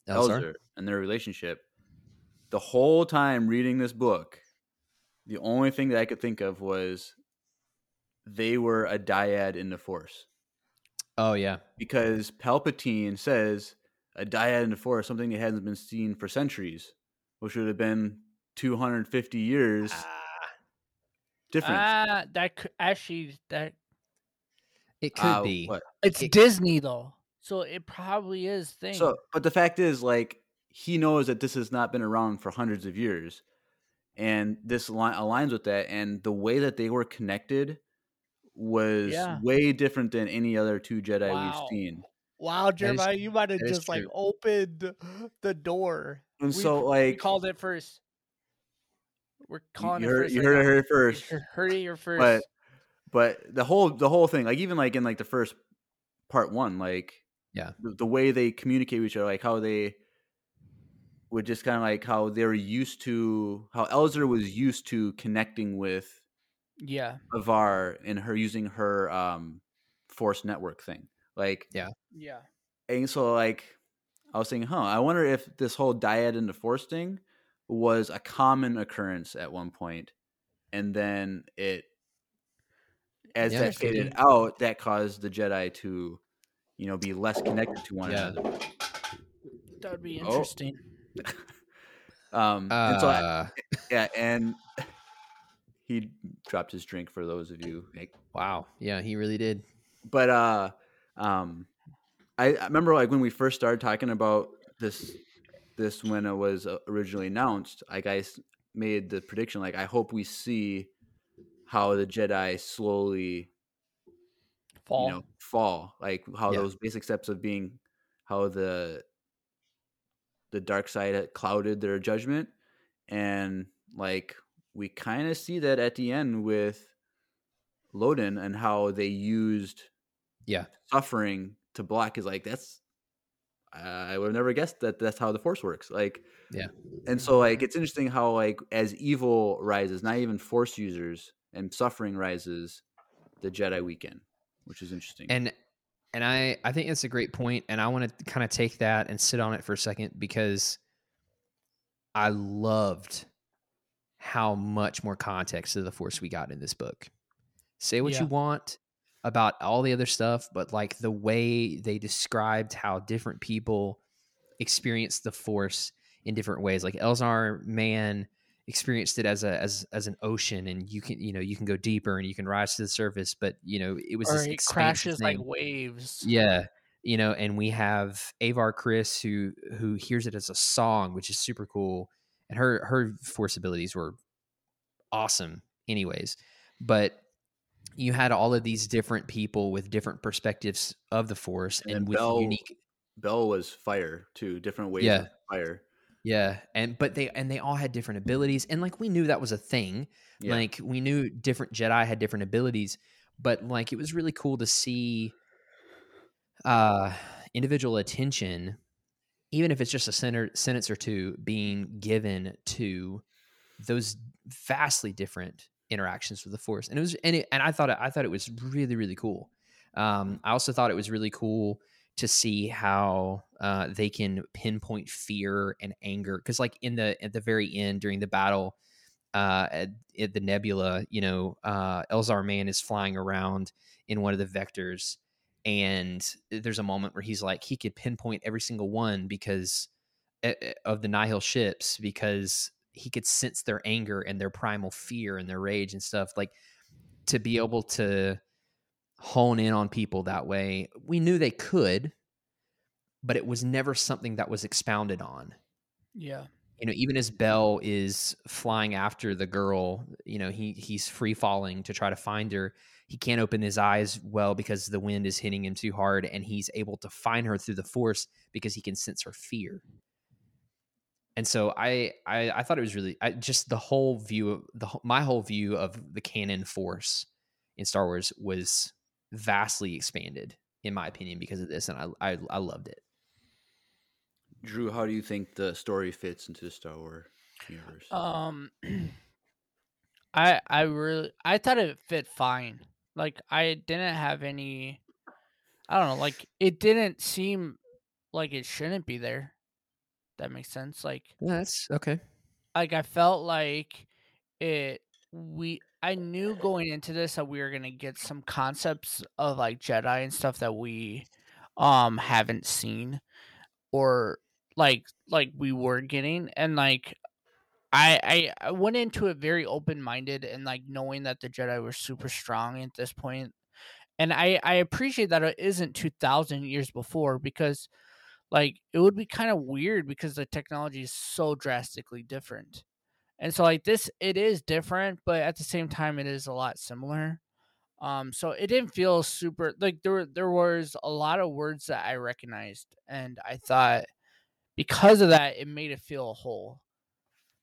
Elzar. Elzar and their relationship, the whole time reading this book, the only thing that I could think of was they were a dyad in the Force. Oh, yeah. Because Palpatine says a dyad in the Force, something that hasn't been seen for centuries, which would have been two hundred fifty years uh, difference. Uh, that could, actually, that it could uh, be. What? It's it, Disney, though. So it probably is thing. So, but the fact is, like, he knows that this has not been around for hundreds of years. And this li- aligns with that. And the way that they were connected was yeah. way different than any other two Jedi wow. we've seen. Wow, Jeremiah, you might have just true. like opened the door. And we, so, like, we called it first. We're calling you it heard, first. You right heard now. it first. You heard it your first. But, but the whole the whole thing, like even like in like the first part one, like yeah, the, the way they communicate with each other, like how they would just kind of like how they were used to, how Elzar was used to connecting with yeah Avar and her using her um Force network thing. Like yeah yeah, and so like I was thinking, huh? I wonder if this whole dyad in the Force thing was a common occurrence at one point, and then it, as yeah, that faded out, that caused the Jedi to, you know, be less connected to one yeah. another. That would be interesting. Oh. um, uh... and so I, yeah, and he dropped his drink for those of you. Like, wow, yeah, he really did. But uh, um, I, I remember like when we first started talking about this, this when it was originally announced, I guys made the prediction like, I hope we see how the Jedi slowly fall, you know, fall, like how yeah. those basic steps of being, how the the dark side had clouded their judgment, and like we kind of see that at the end with Loden and how they used yeah suffering to block. Is like that's I would have never guessed that that's how the Force works. Like yeah, and so like it's interesting how like as evil rises, not even Force users. And suffering rises, the Jedi weaken, which is interesting. And and I, I think that's a great point, and I want to kind of take that and sit on it for a second because I loved how much more context of the Force we got in this book. Say what yeah. you want about all the other stuff, but like the way they described how different people experienced the Force in different ways. Like Elzar Mann experienced it as a as as an ocean, and you can you know you can go deeper and you can rise to the surface, but you know it was or this it crashes thing. Like waves. Yeah, you know, and we have Avar Kriss who who hears it as a song, which is super cool, and her her Force abilities were awesome, anyways. But you had all of these different people with different perspectives of the Force, and, and with Bell, unique. Bell was fire too, different ways yeah. of fire. Yeah, and but they and they all had different abilities, and like we knew that was a thing. Yeah. Like we knew different Jedi had different abilities, but like it was really cool to see uh, individual attention, even if it's just a center, sentence or two, being given to those vastly different interactions with the Force. And it was and it, and I thought it, I thought it was really really cool. Um, I also thought it was really cool to see how uh, they can pinpoint fear and anger. Because like in the, at the very end during the battle uh, at, at the Nebula, you know, uh, Elzar Mann is flying around in one of the vectors. And there's a moment where he's like, he could pinpoint every single one because uh, of the Nihil ships, because he could sense their anger and their primal fear and their rage and stuff. Like to be able to hone in on people that way. We knew they could, but it was never something that was expounded on. Yeah. You know, even as Bell is flying after the girl, you know, he he's free falling to try to find her. He can't open his eyes well because the wind is hitting him too hard, and he's able to find her through the Force because he can sense her fear. And so I I, I thought it was really I, just the whole view of the my whole view of the canon Force in Star Wars was vastly expanded in my opinion because of this, and I, I I loved it. Drew, how do you think the story fits into the Star Wars universe? Um, I I really I thought it fit fine. Like I didn't have any I don't know, like, it didn't seem like it shouldn't be there. That makes sense. Like, yeah, that's okay. Like, I felt like it, we, I knew going into this that we were going to get some concepts of, like, Jedi and stuff that we um haven't seen or, like, like we were getting. And, like, I, I, I went into it very open-minded and, like, knowing that the Jedi were super strong at this point. And I, I appreciate that it isn't two thousand years before, because, like, it would be kind of weird because the technology is so drastically different. And so, like, this, it is different, but at the same time, it is a lot similar. Um, so it didn't feel super, like, there, there was a lot of words that I recognized. And I thought, because of that, it made it feel whole.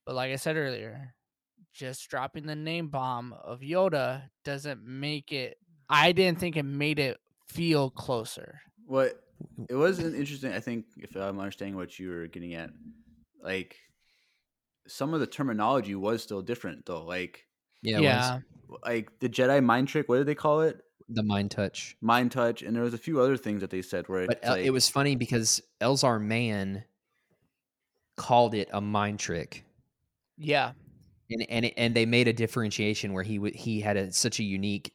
But like I said earlier, just dropping the name bomb of Yoda doesn't make it, I didn't think it made it feel closer. What it was interesting, I think, if I'm understanding what you were getting at, like, some of the terminology was still different, though. Like, yeah, yeah. Like the Jedi mind trick. What did they call it? The mind touch. Mind touch, and there was a few other things that they said where. But like, it was funny because Elzar Mann called it a mind trick. Yeah. And and and they made a differentiation where he w- he had a, such a unique,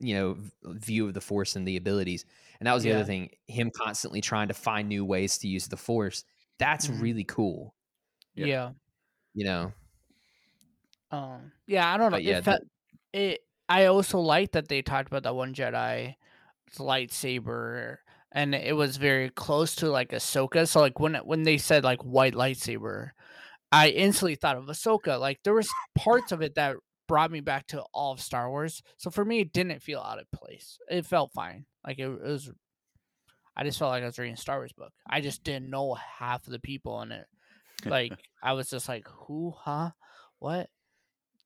you know, view of the Force and the abilities, and that was the yeah. other thing. Him constantly trying to find new ways to use the Force. That's mm-hmm. really cool. Yeah. yeah. You know. Um. Yeah, I don't know. But yeah, it, felt, the- it. I also liked that they talked about that one Jedi lightsaber, and it was very close to like Ahsoka. So like when when they said like white lightsaber, I instantly thought of Ahsoka. Like, there was parts of it that brought me back to all of Star Wars. So for me, it didn't feel out of place. It felt fine. Like, it, it was... I just felt like I was reading a Star Wars book. I just didn't know half of the people in it. Like, I was just like, who, huh, what?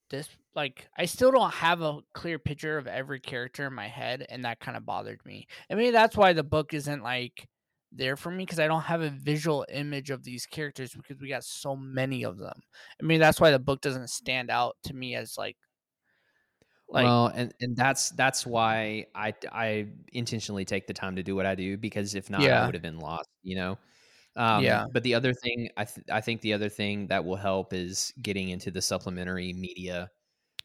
This... Like, I still don't have a clear picture of every character in my head, and that kind of bothered me. I mean, that's why the book isn't, like... there for me, because I don't have a visual image of these characters because we got so many of them. I mean, that's why the book doesn't stand out to me as like, like well, and, and that's that's why I I intentionally take the time to do what I do, because if not, yeah. I would have been lost, you know. Um, yeah. But the other thing I th- I think the other thing that will help is getting into the supplementary media.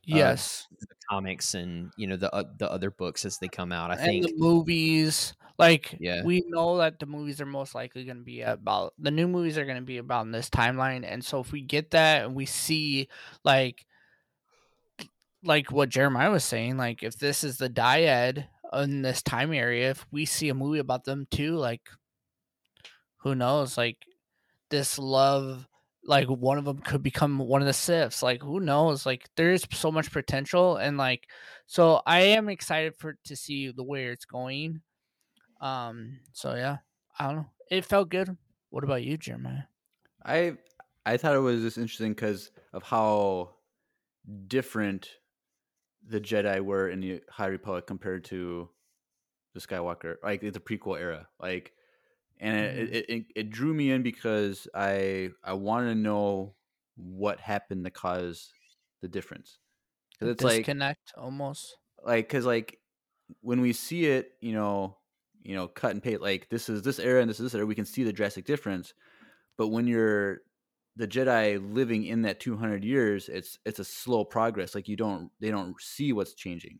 Yes, the comics and you know the uh, the other books as they come out. I and think the movies. Like, yeah. we know that the movies are most likely going to be about... The new movies are going to be about in this timeline. And so if we get that and we see, like, like what Jeremiah was saying, like, if this is the dyad in this time area, if we see a movie about them too, like, who knows? Like, this love... Like, one of them could become one of the Siths. Like, who knows? Like, there's so much potential. And, like, so I am excited for to see the way it's going. Um, so yeah, I don't know. It felt good. What about you, Jeremiah? I, I thought it was just interesting because of how different the Jedi were in the High Republic compared to the Skywalker, like the prequel era. Like, and it, it, it, it drew me in because I, I want to know what happened to cause the difference. Cause it's disconnect like, almost like, cause like when we see it, you know, you know, cut and paste, like this is this era and this is this era, we can see the drastic difference. But when you're the Jedi living in that two hundred years, it's it's a slow progress. Like you don't, they don't see what's changing.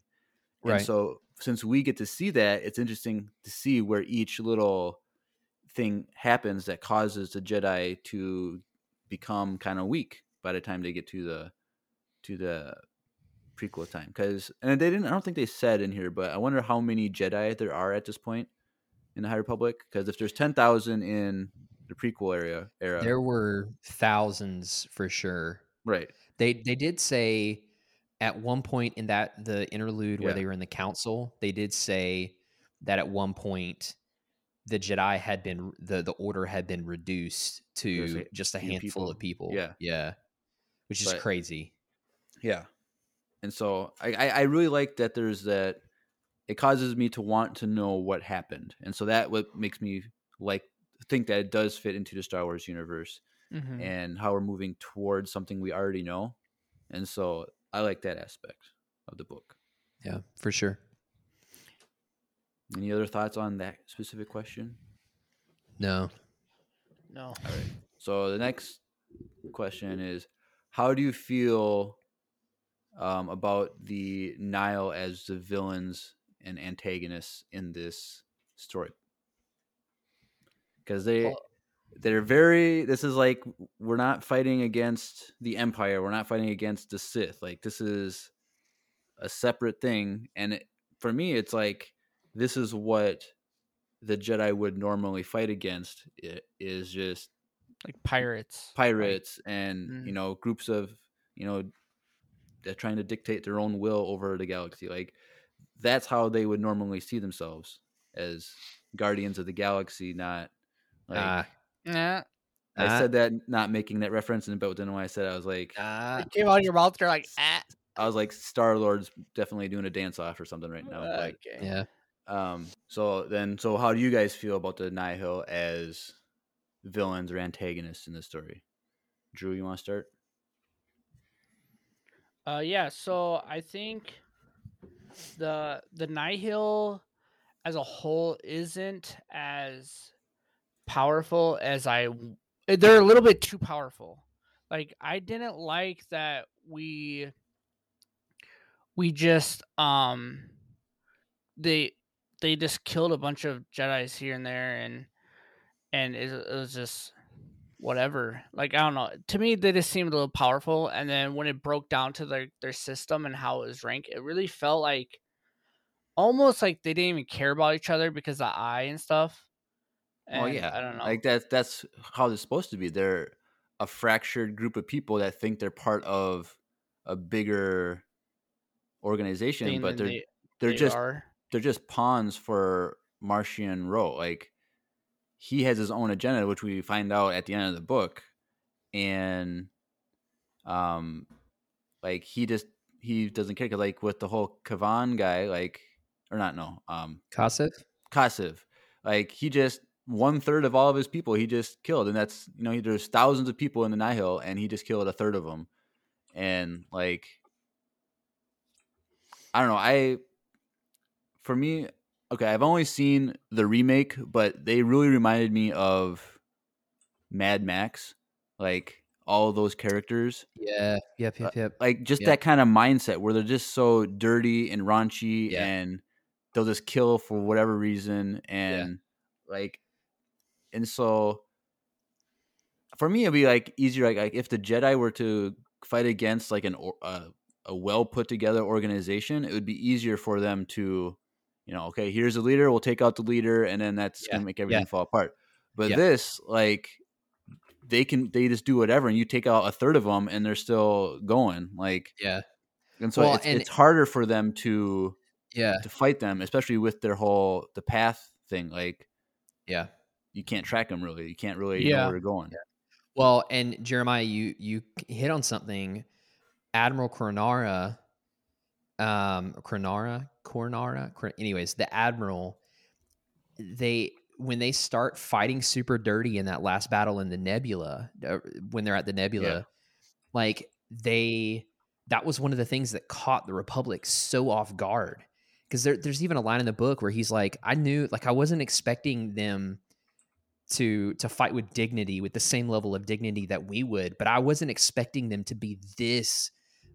Right. And so since we get to see that, it's interesting to see where each little thing happens that causes the Jedi to become kind of weak by the time they get to the, to the prequel time. Cause, and they didn't, I don't think they said in here, but I wonder how many Jedi there are at this point in the High Republic, because if there's ten thousand in the prequel area era, there were thousands for sure. Right. They they did say at one point in that the interlude where yeah. they were in the council, they did say that at one point the Jedi had been the the order had been reduced to like just a handful people. of people. Yeah, yeah, which is but, crazy. Yeah, and so I I really like that there's that. It causes me to want to know what happened. And so that what makes me like think that it does fit into the Star Wars universe mm-hmm. and how we're moving towards something we already know. And so I like that aspect of the book. Yeah, for sure. Any other thoughts on that specific question? No. No. All right. So the next question is, how do you feel um, about the Nihil as the villains and antagonists in this story? Because they, well, they're very, this is like, we're not fighting against the Empire. We're not fighting against the Sith. Like, this is a separate thing. And it, for me, it's like, this is what the Jedi would normally fight against. It is just like pirates, pirates, right? And mm. you know, groups of, you know, they're trying to dictate their own will over the galaxy. Like, that's how they would normally see themselves, as guardians of the galaxy. Not like, uh, nah. I uh, said that not making that reference, and but then when I said, I was like, uh, it came out of your mouth. You're like, ah. I was like, Star-Lord's definitely doing a dance off or something right now. Uh, like, okay. Yeah. Um, so then, so how do you guys feel about the Nihil as villains or antagonists in this story? Drew, you want to start? Uh, yeah. So I think the, the Nihil as a whole isn't as powerful as I, they're a little bit too powerful. Like, I didn't like that. We, we just, um, they, They just killed a bunch of Jedis here and there, and and it, it was just whatever. Like, I don't know. To me, they just seemed a little powerful. And then when it broke down to their, their system and how it was ranked, it really felt like almost like they didn't even care about each other because of the eye and stuff. And, well, yeah, I don't know. Like that. That's how they're supposed to be. They're a fractured group of people that think they're part of a bigger organization, but they're they, they're they just. Are. They're just pawns for Marchion Ro. Like, he has his own agenda, which we find out at the end of the book. And, um, like he just, he doesn't care. Cause like with the whole Kavan guy, like, or not, no, um, Kassav, Kassav, like he just one third of all of his people, he just killed. And that's, you know, there's thousands of people in the Nihil and he just killed a third of them. And like, I don't know. I, For me, okay, I've only seen the remake, but they really reminded me of Mad Max, like all those characters. Yeah, yep, yep, yep. Uh, like just yep. that kind of mindset where they're just so dirty and raunchy, yeah. and they'll just kill for whatever reason, and yeah. like, and so for me, it'd be like easier, like, like if the Jedi were to fight against like an uh, a well put together organization, it would be easier for them to. You know, okay, here's a leader, we'll take out the leader, and then that's yeah. going to make everything yeah. fall apart. But yeah. this, like, they can, they just do whatever, and you take out a third of them, and they're still going. Like, yeah. And so well, it's, and it's harder for them to, yeah. to fight them, especially with their whole, the path thing. Like, yeah. You can't track them really. You can't really yeah. know where they're going. Yeah. Well, and Jeremiah, you, you hit on something. Admiral Coronara, um, Coronara, Coronara, anyways, the Admiral, they, when they start fighting super dirty in that last battle in the Nebula, when they're at the Nebula, yeah. like they, that was one of the things that caught the Republic so off guard. Cause there, there's even a line in the book where he's like, I knew, like, I wasn't expecting them to, to fight with dignity, with the same level of dignity that we would, but I wasn't expecting them to be this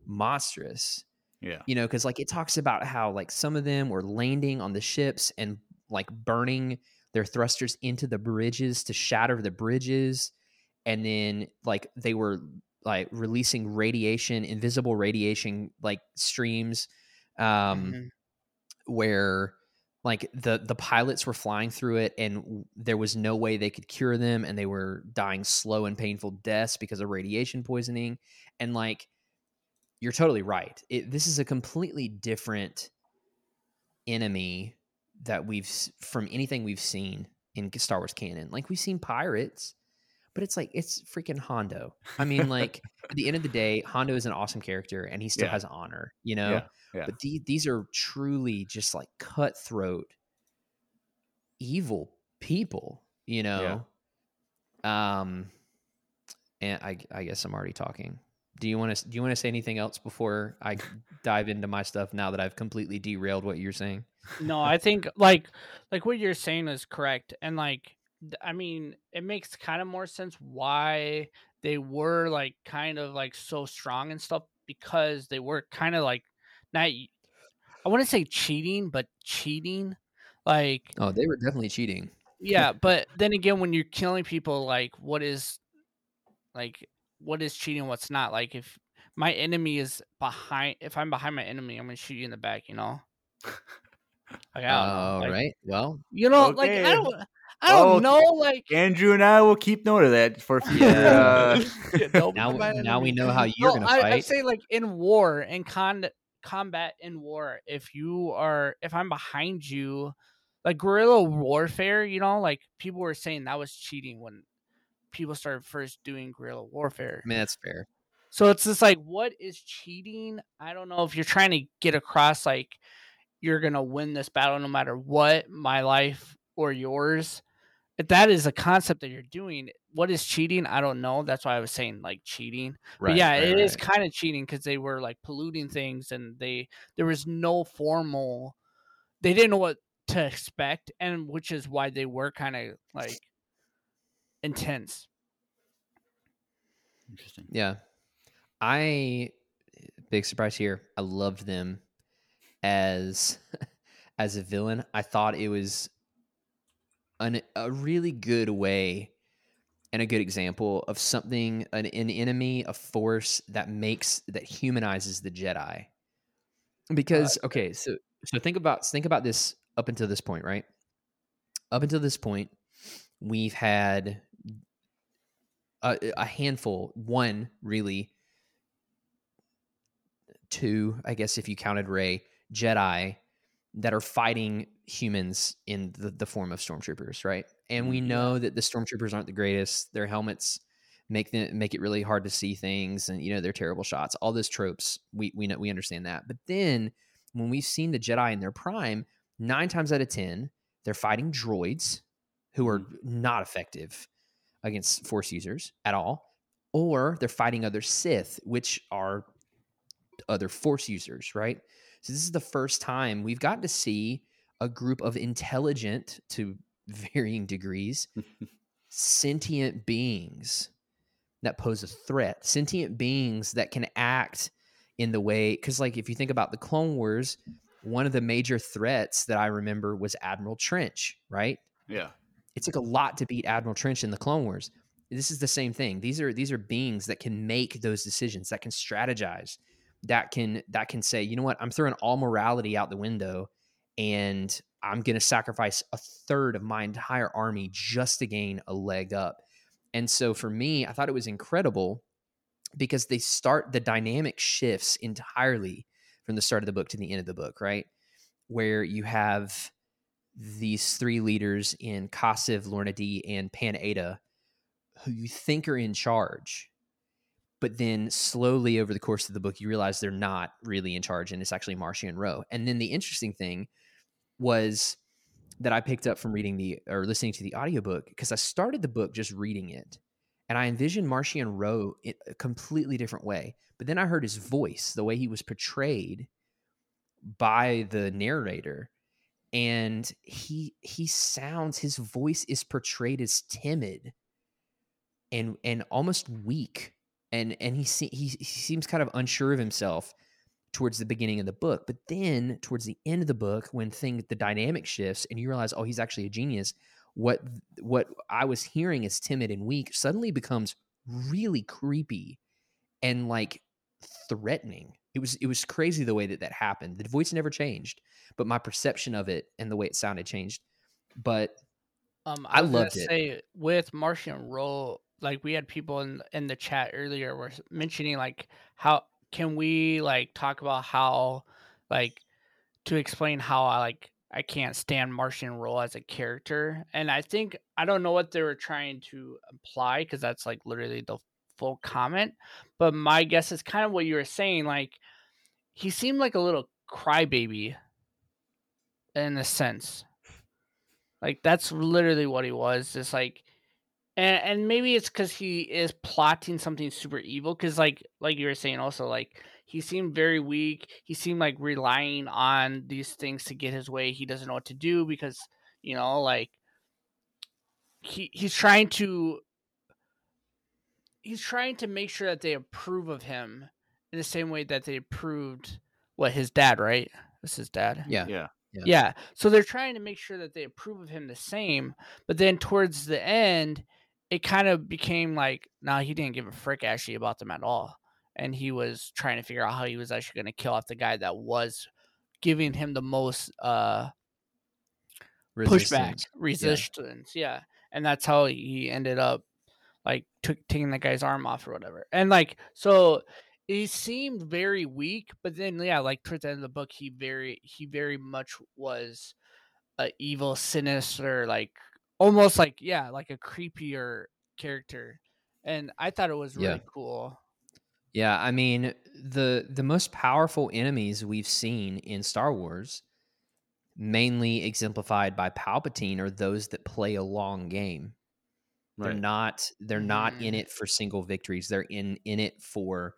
monstrous. Yeah, you know, because like it talks about how like some of them were landing on the ships and like burning their thrusters into the bridges to shatter the bridges. And then like they were like releasing radiation, invisible radiation, like streams um, mm-hmm. where like the, the pilots were flying through it and there was no way they could cure them. And they were dying slow and painful deaths because of radiation poisoning. And like, you're totally right. It, this is a completely different enemy that we've from anything we've seen in Star Wars canon. Like we've seen pirates, but it's like it's freaking Hondo. I mean, like at the end of the day, Hondo is an awesome character and he still yeah. has honor, you know. Yeah. Yeah. But the, these are truly just like cutthroat, evil people, you know. Yeah. Um, and I, I guess I'm already talking. do you want to do you want to say anything else before I dive into my stuff now that I've completely derailed what you're saying? No, I think like like what you're saying is correct. And like, I mean, it makes kind of more sense why they were like kind of like so strong and stuff, because they were kind of like not, I wouldn't say cheating, but cheating. Like, oh, they were definitely cheating. Yeah. But then again, when you're killing people, like what is like, what is cheating? What's not? Like if my enemy is behind, if I'm behind my enemy, I'm going to shoot you in the back, you know? Like, I don't know. Like, right. Well, you know, okay. like I don't, I don't oh, know. Like Andrew and I will keep note of that for future. Uh... now, now we know how you're no, going to fight. I, I say like in war and con combat in war, if you are, if I'm behind you, like guerrilla warfare, you know, like people were saying that was cheating when people started first doing guerrilla warfare. I mean, that's fair. So it's just like, what is cheating? I don't know if you're trying to get across, like you're going to win this battle no matter what, my life or yours. If that is a concept that you're doing, what is cheating? I don't know. That's why I was saying like cheating. Right, but yeah, right, it right. is kind of cheating because they were like polluting things and they, there was no formal, they didn't know what to expect. And which is why they were kind of like intense. Interesting. Yeah. I, big surprise here. I loved them as, as a villain. I thought it was an, a really good way and a good example of something, an, an enemy, a force that makes, that humanizes the Jedi. Because, uh, okay. So, so think about, think about this up until this point, right? Up until this point, we've had a, a handful, one really, two, I guess if you counted Rey, Jedi that are fighting humans in the, the form of stormtroopers, right? And we know that the stormtroopers aren't the greatest. Their helmets make them, make it really hard to see things, and you know they're terrible shots. All those tropes, we we know, we understand that. But then when we've seen the Jedi in their prime, nine times out of ten, they're fighting droids who are not effective against Force users at all, or they're fighting other Sith, which are other Force users, right? So this is the first time we've gotten to see a group of intelligent, to varying degrees, sentient beings that pose a threat, sentient beings that can act in the way, because like if you think about the Clone Wars, one of the major threats that I remember was Admiral Trench, right? Yeah. It took a lot to beat Admiral Trench in the Clone Wars. This is the same thing. These are these are beings that can make those decisions, that can strategize, that can that can say, you know what, I'm throwing all morality out the window, and I'm going to sacrifice a third of my entire army just to gain a leg up. And so for me, I thought it was incredible because they start the dynamic shifts entirely from the start of the book to the end of the book, right? Where you have these three leaders in Kassav, Lourna Dee, and Pan Ada, who you think are in charge, but then slowly over the course of the book, you realize they're not really in charge, and it's actually Marchion Ro. And then the interesting thing was that I picked up from reading the, or listening to the audiobook, because I started the book just reading it, and I envisioned Marchion Ro in a completely different way. But then I heard his voice, the way he was portrayed by the narrator, and he he sounds, his voice is portrayed as timid and and almost weak, and and he se- he, he seems kind of unsure of himself towards the beginning of the book. But then towards the end of the book, when thing the dynamic shifts and you realize, oh, he's actually a genius, what what I was hearing as timid and weak suddenly becomes really creepy and like threatening. It was it was crazy the way that that happened. The voice never changed, but my perception of it and the way it sounded changed. But um, I, I loved it. Say, with Marchion Ro, like we had people in in the chat earlier were mentioning like how can we like talk about how like to explain how I like I can't stand Marchion Ro as a character, and I think I don't know what they were trying to imply because that's like literally the full comment, but my guess is kind of what you were saying. Like he seemed like a little crybaby in a sense. Like that's literally what he was. Just like And, and maybe it's because he is plotting something super evil. Because, like, like you were saying, also, like, he seemed very weak. He seemed like relying on these things to get his way. He doesn't know what to do because, you know, like, he he's trying to he's trying to make sure that they approve of him in the same way that they approved what his dad, right? This is dad. Yeah, yeah. Yeah. Yeah. So they're trying to make sure that they approve of him the same, but then towards the end, it kind of became like, no, nah, he didn't give a frick actually about them at all. And he was trying to figure out how he was actually going to kill off the guy that was giving him the most uh, resistance. pushback, resistance. Yeah. yeah. And that's how he ended up like took, taking that guy's arm off or whatever. And like, so he seemed very weak, but then, yeah, like towards the end of the book, he very, he very much was a evil, sinister, like almost like, yeah, like a creepier character. And I thought it was really yeah. cool. Yeah, I mean, the the most powerful enemies we've seen in Star Wars, mainly exemplified by Palpatine, are those that play a long game. Right. They're not they're not mm. in it for single victories. They're in, in it for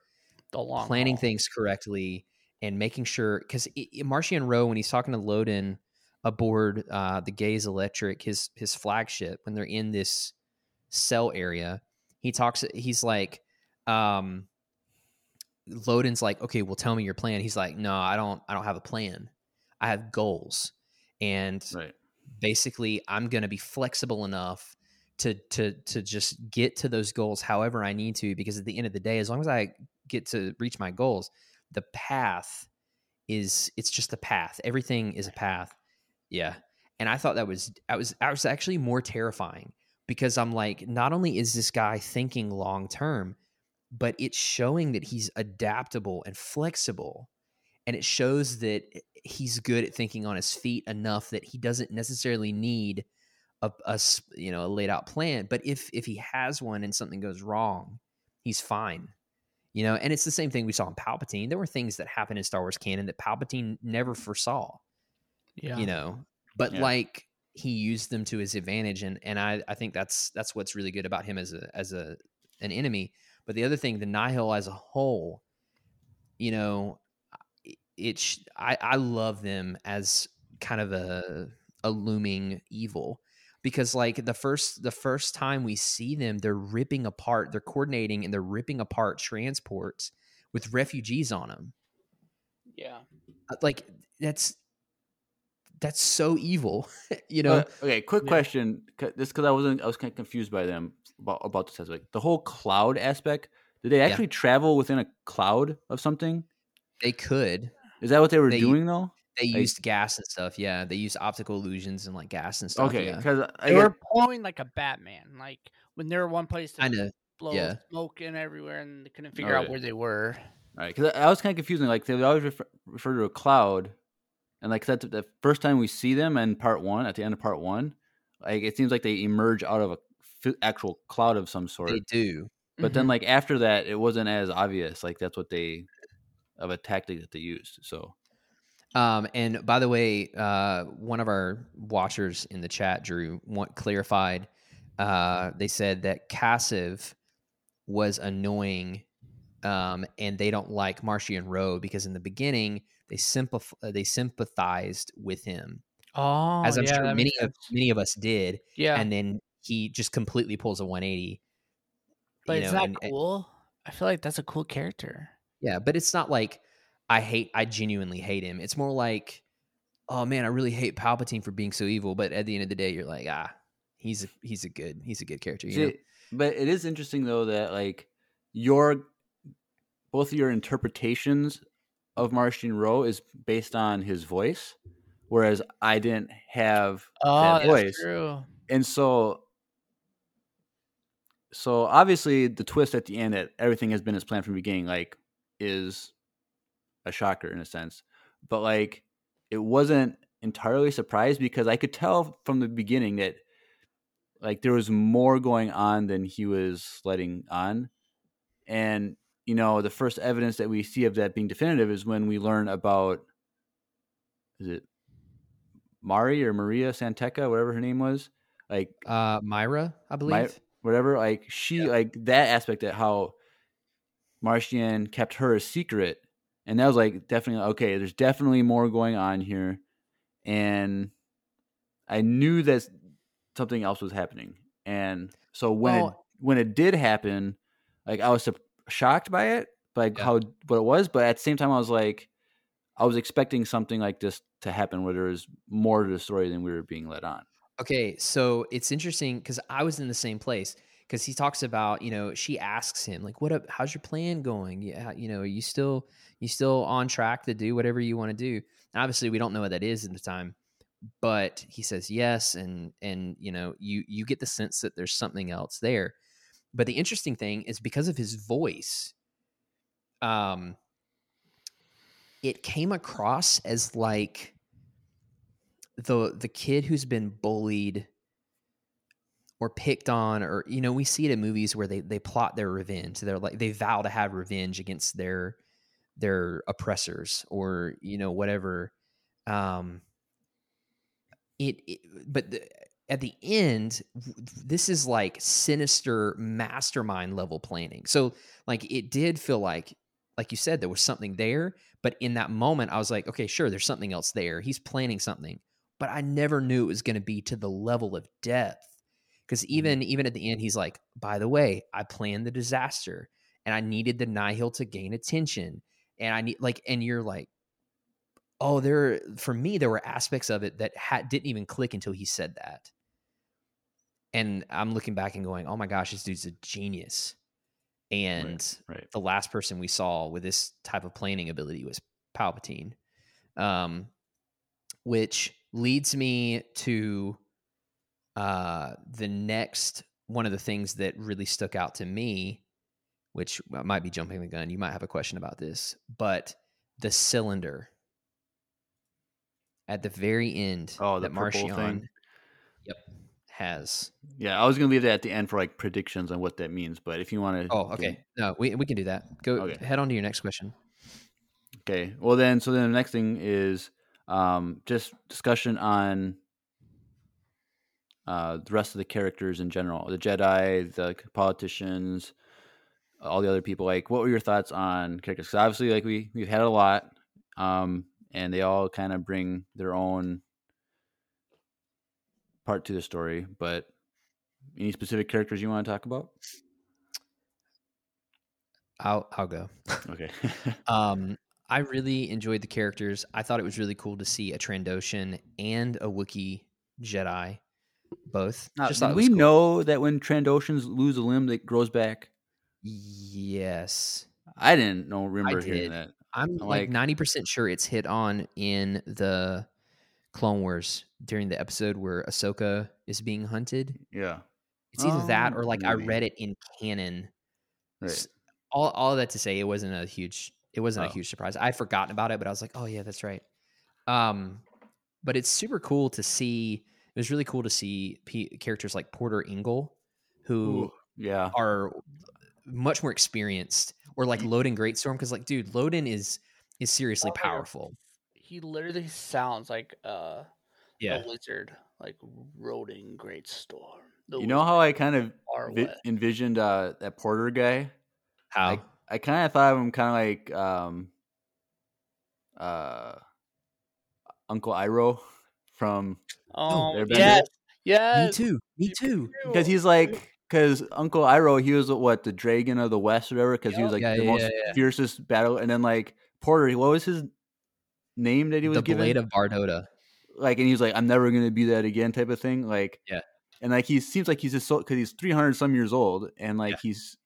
the long planning haul. Things correctly and making sure, because Marchion Ro, when he's talking to Loden aboard uh, the Gaze Electric, his his flagship, when they're in this cell area, he talks. He's like. Um, Loden's like, okay, well, tell me your plan. He's like, no, I don't, I don't have a plan. I have goals. And right. basically I'm going to be flexible enough to, to, to just get to those goals however I need to, because at the end of the day, as long as I get to reach my goals, the path is, it's just a path. Everything is a path. Yeah. And I thought that was, I was, I was actually more terrifying, because I'm like, not only is this guy thinking long-term, but it's showing that he's adaptable and flexible. And it shows that he's good at thinking on his feet enough that he doesn't necessarily need a, a you know, a laid out plan. But if, if he has one and something goes wrong, he's fine, you know? And it's the same thing we saw in Palpatine. There were things that happened in Star Wars canon that Palpatine never foresaw, yeah. you know, but yeah. like he used them to his advantage. And, and I, I think that's, that's what's really good about him as a, as a, an enemy. But the other thing, the Nihil as a whole, you know, it. Sh- I, I love them as kind of a, a looming evil, because like the first the first time we see them, they're ripping apart, they're coordinating and they're ripping apart transports with refugees on them. Yeah, like that's that's so evil, you know. Uh, okay, quick yeah. question. This because I wasn't I was kind of confused by them. About, about this aspect, the whole cloud aspect. Did they actually yeah. travel within a cloud of something? They could. Is that what they were they, doing though? They like, used gas and stuff. Yeah, they used optical illusions and like gas and stuff. Okay, because yeah. they were blowing like a Batman. Like when they were one place, they I know. blow yeah. smoke in everywhere, and they couldn't figure right. out where they were. All right, because I, I was kind of confusing. Like they would always refer, refer to a cloud, and like that's the first time we see them in part one. At the end of part one, like it seems like they emerge out of a actual cloud of some sort. They do, but mm-hmm. then like after that, it wasn't as obvious. Like that's what they of a tactic that they used. So, um, and by the way, uh, one of our watchers in the chat, Drew, want, clarified. Uh, they said that Kassav was annoying, um, and they don't like Marchion Ro because in the beginning they sympath they sympathized with him. Oh, as I'm yeah, sure many of many of us did. Yeah, and then. He just completely pulls a one eighty. But it's not cool. I feel like that's a cool character. Yeah, but it's not like I hate, I genuinely hate him. It's more like, oh man, I really hate Palpatine for being so evil. But at the end of the day, you're like, ah, he's a, he's a good, he's a good character. You know? But it is interesting though that like your, both of your interpretations of Marchion Ro is based on his voice, whereas I didn't have oh, that voice. That's true. And so. So obviously the twist at the end that everything has been as planned from the beginning, like is a shocker in a sense, but like it wasn't entirely surprised because I could tell from the beginning that like there was more going on than he was letting on. And, you know, the first evidence that we see of that being definitive is when we learn about, is it Mari or Maria San Tekka, whatever her name was, like uh, Myra, I believe. My- whatever. Like she, yeah. like that aspect of how Marchion kept her a secret. And that was like, definitely, okay, there's definitely more going on here. And I knew that something else was happening. And so when, well, it, when it did happen, like I was su- shocked by it, like yeah. how, what it was. But at the same time, I was like, I was expecting something like this to happen where there is more to the story than we were being led on. Okay. So it's interesting because I was in the same place. Because he talks about, you know, she asks him, like, what up, how's your plan going? Yeah, you know, are you still you still on track to do whatever you want to do? And obviously, we don't know what that is at the time, but he says yes, and and you know, you you get the sense that there's something else there. But the interesting thing is because of his voice, um, it came across as like the the kid who's been bullied or picked on, or, you know, we see it in movies where they, they plot their revenge. They're like, they vow to have revenge against their, their oppressors or, you know, whatever. Um, it, it but the, at the end, this is like sinister mastermind level planning. So like, it did feel like, like you said, there was something there, but in that moment I was like, okay, sure. There's something else there. He's planning something, but I never knew it was going to be to the level of depth. Because even even at the end, he's like, by the way, I planned the disaster and I needed the Nihil to gain attention. And I need like, and you're like, oh, there, for me, there were aspects of it that ha- didn't even click until he said that. And I'm looking back and going, oh my gosh, this dude's a genius. And right, right. the last person we saw with this type of planning ability was Palpatine, um, which leads me to... Uh, the next one of the things that really stuck out to me, which I might be jumping the gun, you might have a question about this, but the cylinder at the very end oh, the that Marchion yep, has. Yeah, I was going to leave that at the end for like predictions on what that means, but if you want to... Oh, okay. Yeah. No, we we can do that. Go okay. Head on to your next question. Okay. Well then, so then the next thing is um, just discussion on... Uh, the rest of the characters in general, the Jedi, the politicians, all the other people. Like, what were your thoughts on characters? Because obviously, like we we've had a lot, um, and they all kind of bring their own part to the story. But any specific characters you want to talk about? I'll I'll go. Okay. um, I really enjoyed the characters. I thought it was really cool to see a Trandoshan and a Wookiee Jedi. Both. Now, just did we cool. know that when Trandoshans lose a limb, that grows back? Yes. I didn't know. Remember I hearing did. that. I'm like, like ninety percent sure it's hit on in the Clone Wars during the episode where Ahsoka is being hunted. Yeah. It's either oh, that or like maybe. I read it in canon. Right. All all that to say, it wasn't a huge. It wasn't oh. a huge surprise. I'd forgotten about it, but I was like, oh yeah, that's right. Um, but it's super cool to see. It was really cool to see P- characters like Porter Engel, who Ooh, yeah. are much more experienced, or like Loden Greatstorm, because like, dude, Loden is is seriously oh, powerful. He literally sounds like uh, yeah. a wizard, like Loden Greatstorm. You know how I kind of vi- envisioned uh, that Porter guy? How? I, I kind of thought of him kind of like um, uh, Uncle Iroh from... Oh, um, yes, yes. Me too, me too. Because he's like, because Uncle Iroh, he was what, the dragon of the West or whatever, because yep. he was like yeah, the yeah, most yeah. fiercest battle. And then like Porter, what was his name that he was the given? The Blade of Bardota. Like, and he was like, I'm never going to be that again type of thing. Like, yeah. And like, he seems like he's just so, because he's three hundred some years old and like yeah. he's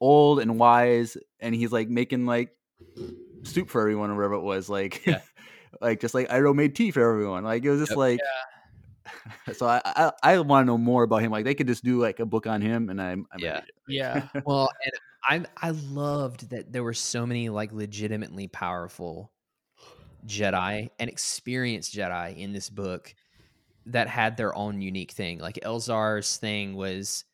old and wise and he's like making like soup for everyone or whatever it was. Like, yeah. Like just like Iroh made tea for everyone. Like it was just yep, like yeah. so I I, I want to know more about him. Like they could just do like a book on him and I'm, I'm yeah. yeah. Well, and I I loved that there were so many like legitimately powerful Jedi and experienced Jedi in this book that had their own unique thing. Like Elzar's thing was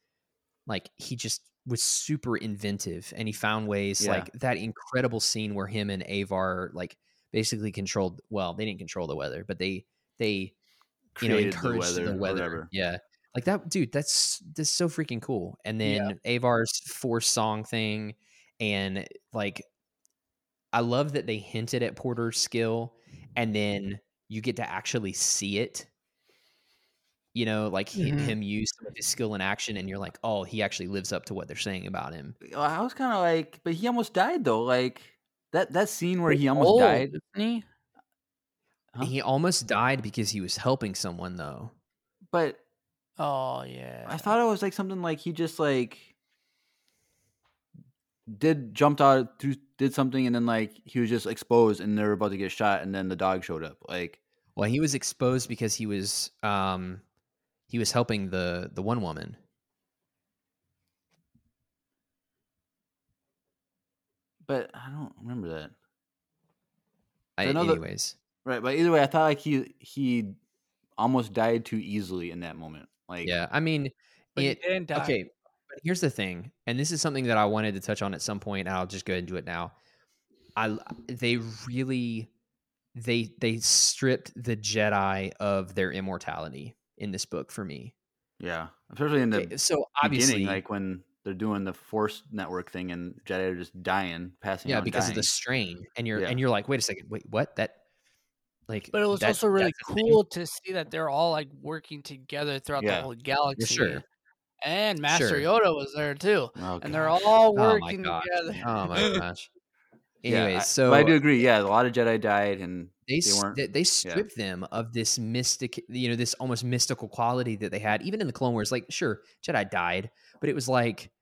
like he just was super inventive and he found ways yeah. like that incredible scene where him and Avar like basically controlled, well, they didn't control the weather, but they, they, you Created know, encouraged the weather. The weather. Yeah. Like that, dude, that's that's so freaking cool. And then yeah. Avar's force song thing, and like I love that they hinted at Porter's skill, and then you get to actually see it. You know, like mm-hmm. him, him use some of his skill in action, and you're like, oh, he actually lives up to what they're saying about him. I was kind of like, but he almost died though. Like that that scene where he almost oh. died, didn't he? Huh? He almost died because he was helping someone though. But oh yeah, I thought it was like something like he just like did jumped out through did something, and then like he was just exposed, and they were about to get shot, and then the dog showed up. Like, well, he was exposed because he was um he was helping the the one woman. But I don't remember that. I, I know anyways, that, right? But either way, I thought like he he almost died too easily in that moment. Like, yeah, I mean, it, didn't die. Okay, but here's the thing, and this is something that I wanted to touch on at some point, and I'll just go ahead and do it now. I they really they they stripped the Jedi of their immortality in this book for me. Yeah, especially in the okay, so obviously like when they're doing the Force network thing and Jedi are just dying, passing. Yeah, on because dying. Of the strain, and you're yeah. and you're like, wait a second, wait, what that. Like, but it was that, also really cool to see that they're all like working together throughout yeah. the whole galaxy. Sure. And Master sure. Yoda was there too. Oh, and they're all working oh, together. Oh my gosh. Anyway, yeah, so I, I do agree. Yeah, a lot of Jedi died, and they they, weren't, they, they stripped yeah. them of this mystic, you know, this almost mystical quality that they had, even in the Clone Wars. Like, sure, Jedi died, but it was like,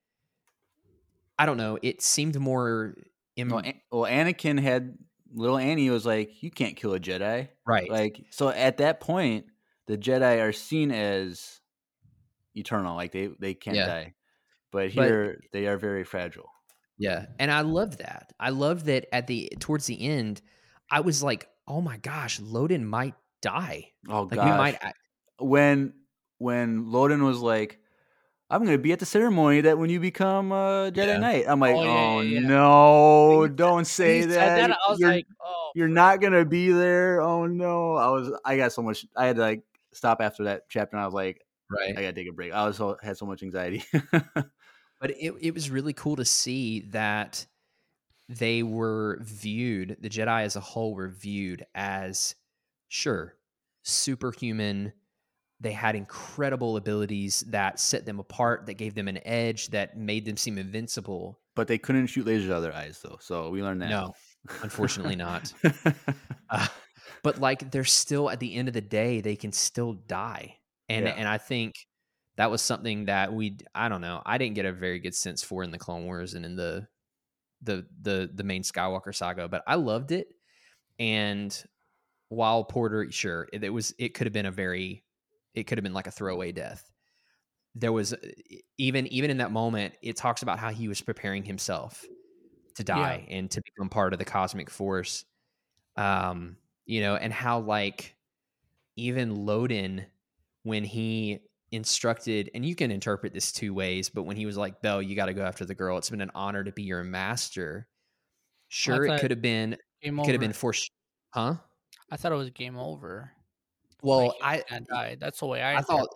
I don't know. It seemed more. Im- well, An- well, Anakin had. Little Annie was like, you can't kill a Jedi. Right. Like, so at that point, the Jedi are seen as eternal. Like they, they can't yeah. die, but here but, they are very fragile. Yeah. And I love that. I love that at the, towards the end, I was like, oh my gosh, Loden might die. Oh like, gosh. We might I- when, when Loden was like, I'm going to be at the ceremony that when you become a Jedi yeah. Knight. I'm like, oh, yeah, oh yeah. no, don't say that. that. I was you're, like, oh, you're not going to be there. Oh no. I was, I got so much, I had to like stop after that chapter. And I was like, right. I got to take a break. I was so, had so much anxiety, but it, it was really cool to see that they were viewed. The Jedi as a whole were viewed as sure superhuman. They had incredible abilities that set them apart, that gave them an edge, that made them seem invincible. But they couldn't shoot lasers out of their eyes, though. So we learned that. No, unfortunately not. Uh, but like, they're still at the end of the day, they can still die. And yeah. and I think that was something that we, I don't know, I didn't get a very good sense for in the Clone Wars and in the the the the main Skywalker saga. But I loved it. And while Porter, sure, it, it was, it could have been a very It could have been like a throwaway death. There was even even in that moment, it talks about how he was preparing himself to die yeah. and to become part of the cosmic force. Um, you know, and how like even Loden, when he instructed, and you can interpret this two ways, but when he was like, Bell, you got to go after the girl. It's been an honor to be your master. Sure, it could have been could over. have been for huh? I thought it was game over. Well, like I died. That's the way I, I thought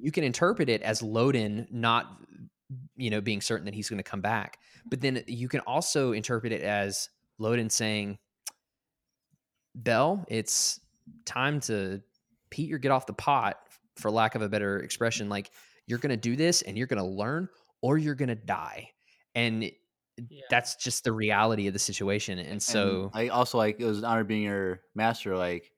you can interpret it as Loden not, you know, being certain that he's going to come back. But then you can also interpret it as Loden saying, Bell, it's time to Pete or get off the pot, for lack of a better expression. Like, you're going to do this and you're going to learn or you're going to die. And yeah. that's just the reality of the situation. And, and so I also like it was an honor being your master. Like,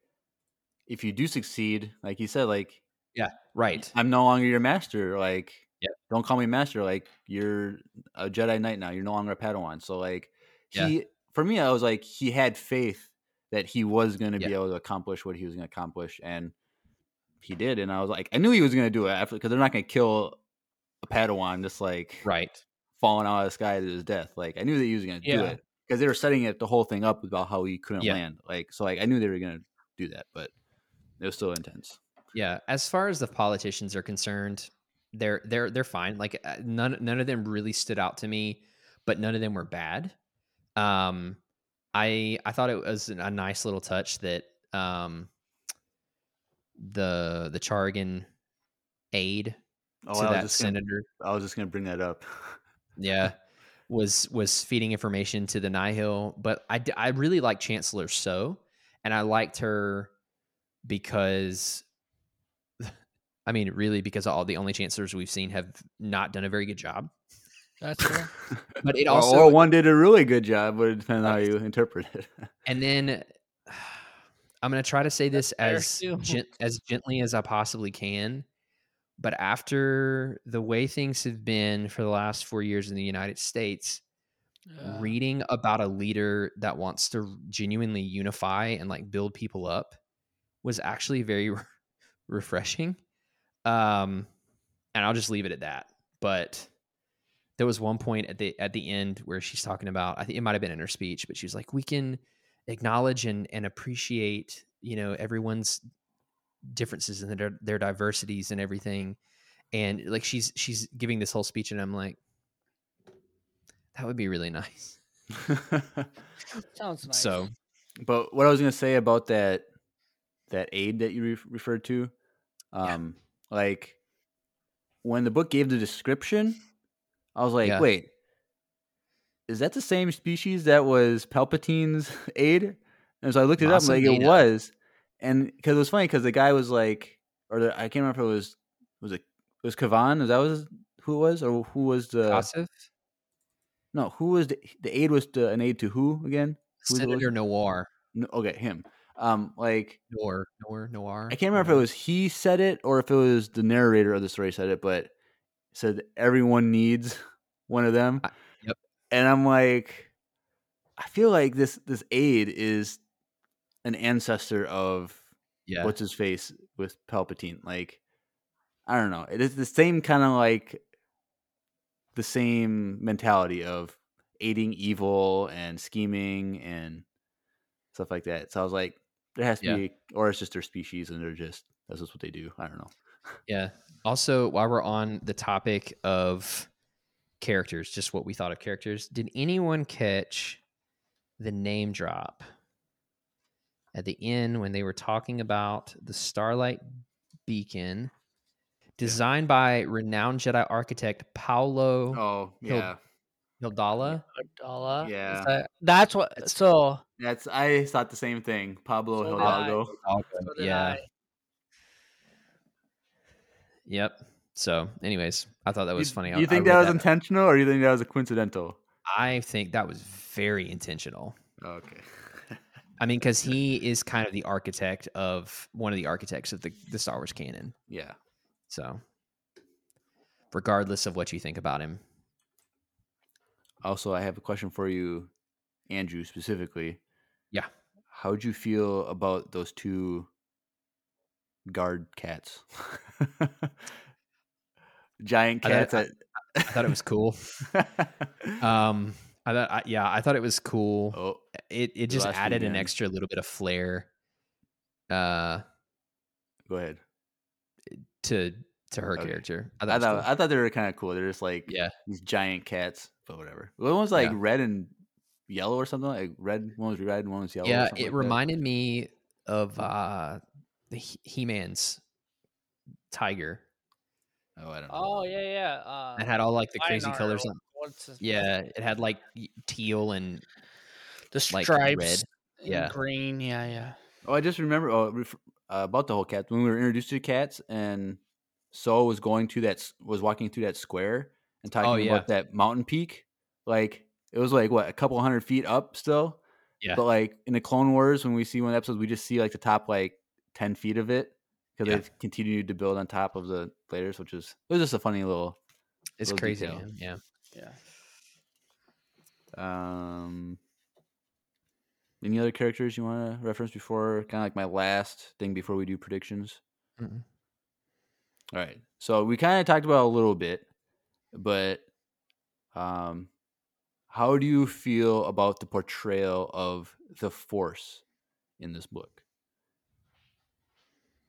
if you do succeed, like you said, like, yeah, right. I'm no longer your master. Like, yeah. don't call me master. Like, you're a Jedi Knight now. You're no longer a Padawan. So like he, yeah. for me, I was like, he had faith that he was going to yeah. be able to accomplish what he was going to accomplish. And he did. And I was like, I knew he was going to do it after, cause they're not going to kill a Padawan. Just like right. falling out of the sky to his death. Like, I knew that he was going to yeah. do it because they were setting it the whole thing up about how he couldn't yeah. land. Like, so like, I knew they were going to do that, but it was still intense. Yeah, as far as the politicians are concerned, they're they're they're fine. Like none none of them really stood out to me, but none of them were bad. Um, I I thought it was a nice little touch that um, the the Chargan aide oh, to that senator. Gonna, I was just going to bring that up. yeah, was was feeding information to the Nihil. But I, I really like Chancellor So, and I liked her because, I mean, really because all the only chancellors we've seen have not done a very good job. That's true. But it also, or one did a really good job, but it depends on how you interpret it. And then I'm going to try to say this as gen- as gently as I possibly can, but after the way things have been for the last four years in the United States, uh, reading about a leader that wants to genuinely unify and like build people up was actually very re- refreshing. Um, and I'll just leave it at that. But there was one point at the at the end where she's talking about, I think it might have been in her speech, but she was like, we can acknowledge and, and appreciate, you know, everyone's differences and their, their diversities and everything. And like, she's, she's giving this whole speech and I'm like, that would be really nice. Sounds nice. So, but what I was going to say about that, that aid that you re- referred to, um, yeah. like when the book gave the description, I was like, yeah. wait, is that the same species that was Palpatine's aide? And so I looked it awesome up, and like it was, and because it was funny because the guy was like, or the, I can't remember if it was was it was Kavan? Is that was who it was, or who was the Kassav? No, who was the, the aide? Was the, an aide to who again? Who Senator Noir. No, okay, him. Um, like Noir, Noir, Noir. I can't remember Noir. if it was he said it or if it was the narrator of the story said it, but said everyone needs one of them. I, And I'm like, I feel like this this aide is an ancestor of yeah. what's his face with Palpatine. Like, I don't know. It is the same kind of like the same mentality of aiding evil and scheming and stuff like that. So I was like, there has to yeah. be, or it's just their species and they're just, that's just what they do. I don't know. Yeah. Also, while we're on the topic of characters, just what we thought of characters. Did anyone catch the name drop at the end when they were talking about the Starlight Beacon designed yeah. by renowned Jedi architect Paolo oh yeah Hild- Hildala Hildala yeah that, that's what that's, so that's I thought the same thing Pablo so Hidalgo so yeah I. yep So, anyways, I thought that was you, funny. Do you think that was that intentional up. or do you think that was a coincidental? I think that was very intentional. Okay. I mean, because he is kind of the architect of one of the architects of the, the Star Wars canon. Yeah. So, regardless of what you think about him. Also, I have a question for you, Andrew, specifically. Yeah. How'd you feel about those two guard cats? Giant cats. I thought, I, I thought it was cool. um, I thought, I, yeah, I thought it was cool. Oh, it it just added an extra little bit of flair. Uh, go ahead. To to her okay. character, I thought I thought, cool. I thought they were kind of cool. They're just like yeah. these giant cats, but whatever. One was like yeah. red and yellow or something. Like red, one was red, one was yellow. Yeah, or it like reminded that. me of uh, the he- He-Man's tiger. Oh, I don't know. Oh, yeah, yeah. Uh, it had all like the crazy Iron colors. On. Yeah, it had like teal and the stripes, like, red, yeah, green. Yeah, yeah. Oh, I just remember oh, uh, about the whole cat when we were introduced to cats, and So was going to that was walking through that square and talking oh, yeah. about that mountain peak. Like it was like what a couple hundred feet up still. Yeah. But like in the Clone Wars, when we see one of the episodes, we just see like the top like ten feet of it. Because yeah. they've continued to build on top of the layers, which is it was just a funny little. It's little crazy, man. yeah, yeah. Um, any other characters you want to reference before? Kind of like my last thing before we do predictions. Mm-hmm. All right, so we kind of talked about it a little bit, but um, how do you feel about the portrayal of the Force in this book?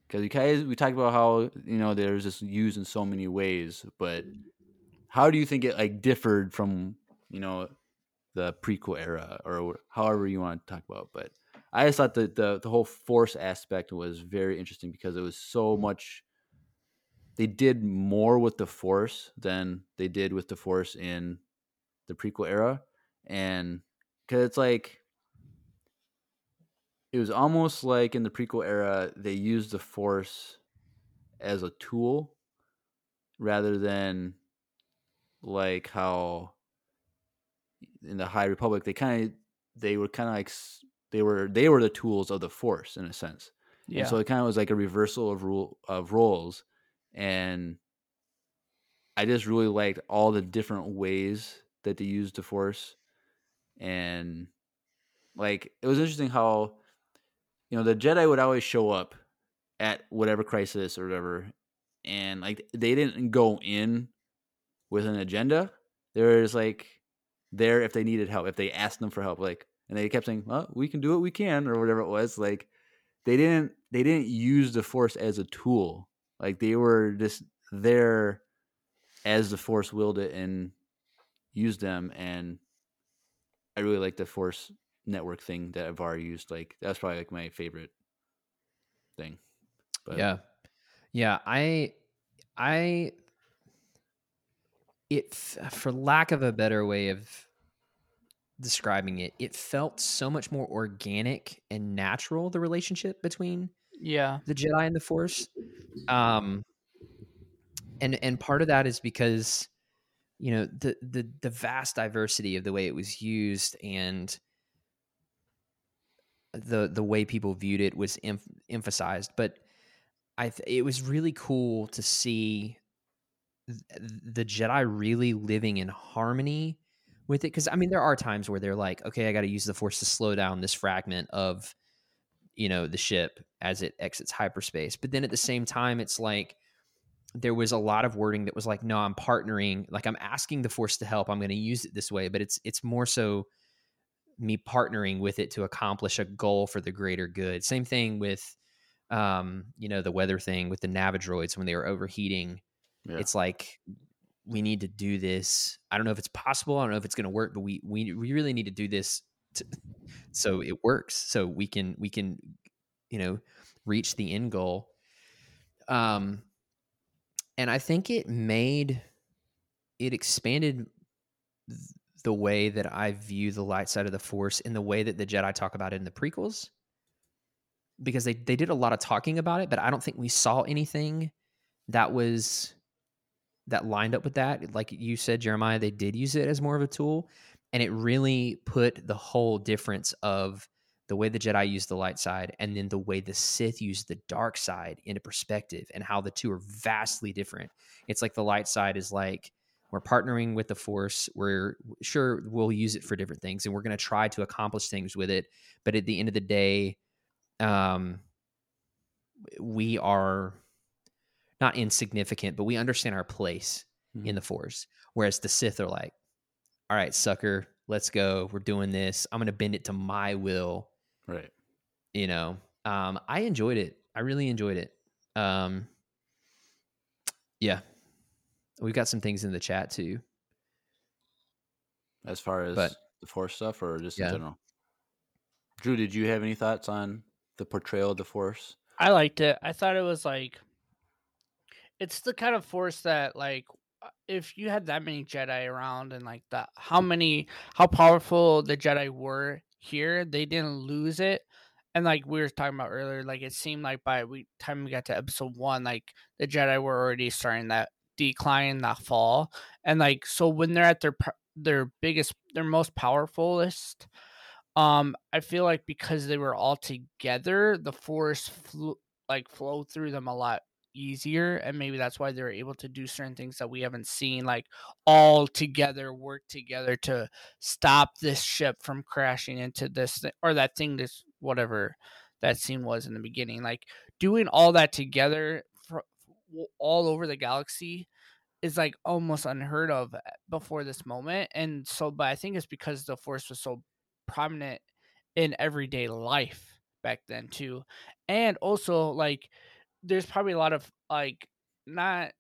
Because we, kind of, we talked about how, you know, there's this used in so many ways, but how do you think it like differed from, you know, the prequel era or however you want to talk about? But I just thought that the, the whole Force aspect was very interesting because it was so much. they did more with the Force than they did with the Force in the prequel era. And because it's like, it was almost like in the prequel era, they used the Force as a tool rather than like how in the High Republic, they kind of, they were kind of like, they were, they were the tools of the Force in a sense. Yeah. And so it kind of was like a reversal of rule of roles. And I just really liked all the different ways that they used the Force. And like, it was interesting how, you know, the Jedi would always show up at whatever crisis or whatever. And like, they didn't go in with an agenda. They were just like there if they needed help, if they asked them for help, like, and they kept saying, well, we can do what we can or whatever it was. Like they didn't, they didn't use the Force as a tool. Like they were just there as the Force willed it and used them. And I really like the Force network thing that Avar used. Like that's probably like my favorite thing. But yeah. Yeah. I, I, it's for lack of a better way of describing it, it felt so much more organic and natural, the relationship between yeah the Jedi and the Force. Um, and, and part of that is because, you know, the, the, the vast diversity of the way it was used and the, the way people viewed it was em- emphasized, but I, th- it was really cool to see th- the Jedi really living in harmony with it. Cause I mean, there are times where they're like, okay, I got to use the Force to slow down this fragment of, you know, the ship as it exits hyperspace. But then at the same time, it's like, there was a lot of wording that was like, no, I'm partnering. Like I'm asking the Force to help. I'm going to use it this way, but it's, it's more so me partnering with it to accomplish a goal for the greater good. Same thing with, um, you know, the weather thing with the Navidroids when they were overheating. Yeah. It's like, we need to do this. I don't know if it's possible. I don't know if it's going to work, but we, we, we really need to do this to, so it works. So we can, we can, you know, reach the end goal. Um, And I think it made, it expanded the way that I view the light side of the Force in the way that the Jedi talk about it in the prequels. Because they, they did a lot of talking about it, but I don't think we saw anything that was, that lined up with that. Like you said, Jeremiah, they did use it as more of a tool. And it really put the whole difference of the way the Jedi used the light side and then the way the Sith used the dark side into perspective and how the two are vastly different. It's like the light side is like, we're partnering with the Force. We're sure we'll use it for different things and we're going to try to accomplish things with it. But at the end of the day, um, we are not insignificant, but we understand our place mm-hmm. in the Force. Whereas the Sith are like, all right, sucker, let's go. We're doing this. I'm going to bend it to my will. Right. You know, um, I enjoyed it. I really enjoyed it. Um, yeah. We've got some things in the chat too. As far as but, the Force stuff or just yeah. in general? Drew, did you have any thoughts on the portrayal of the Force? I liked it. I thought it was like, it's the kind of Force that like, if you had that many Jedi around and like that, how many, how powerful the Jedi were, here they didn't lose it. And like we were talking about earlier, like it seemed like by the time we got to episode one, like the Jedi were already starting that decline, that fall. And like so when they're at their their biggest, their most powerfulest, um I feel like because they were all together, the Force flew, like flowed through them a lot easier. And maybe that's why they were able to do certain things that we haven't seen, like all together work together to stop this ship from crashing into this th- or that thing, this whatever that scene was in the beginning. Like doing all that together for, all over the galaxy is like almost unheard of before this moment. And so, but I think it's because the Force was so prominent in everyday life back then too. And also like there's probably a lot of like not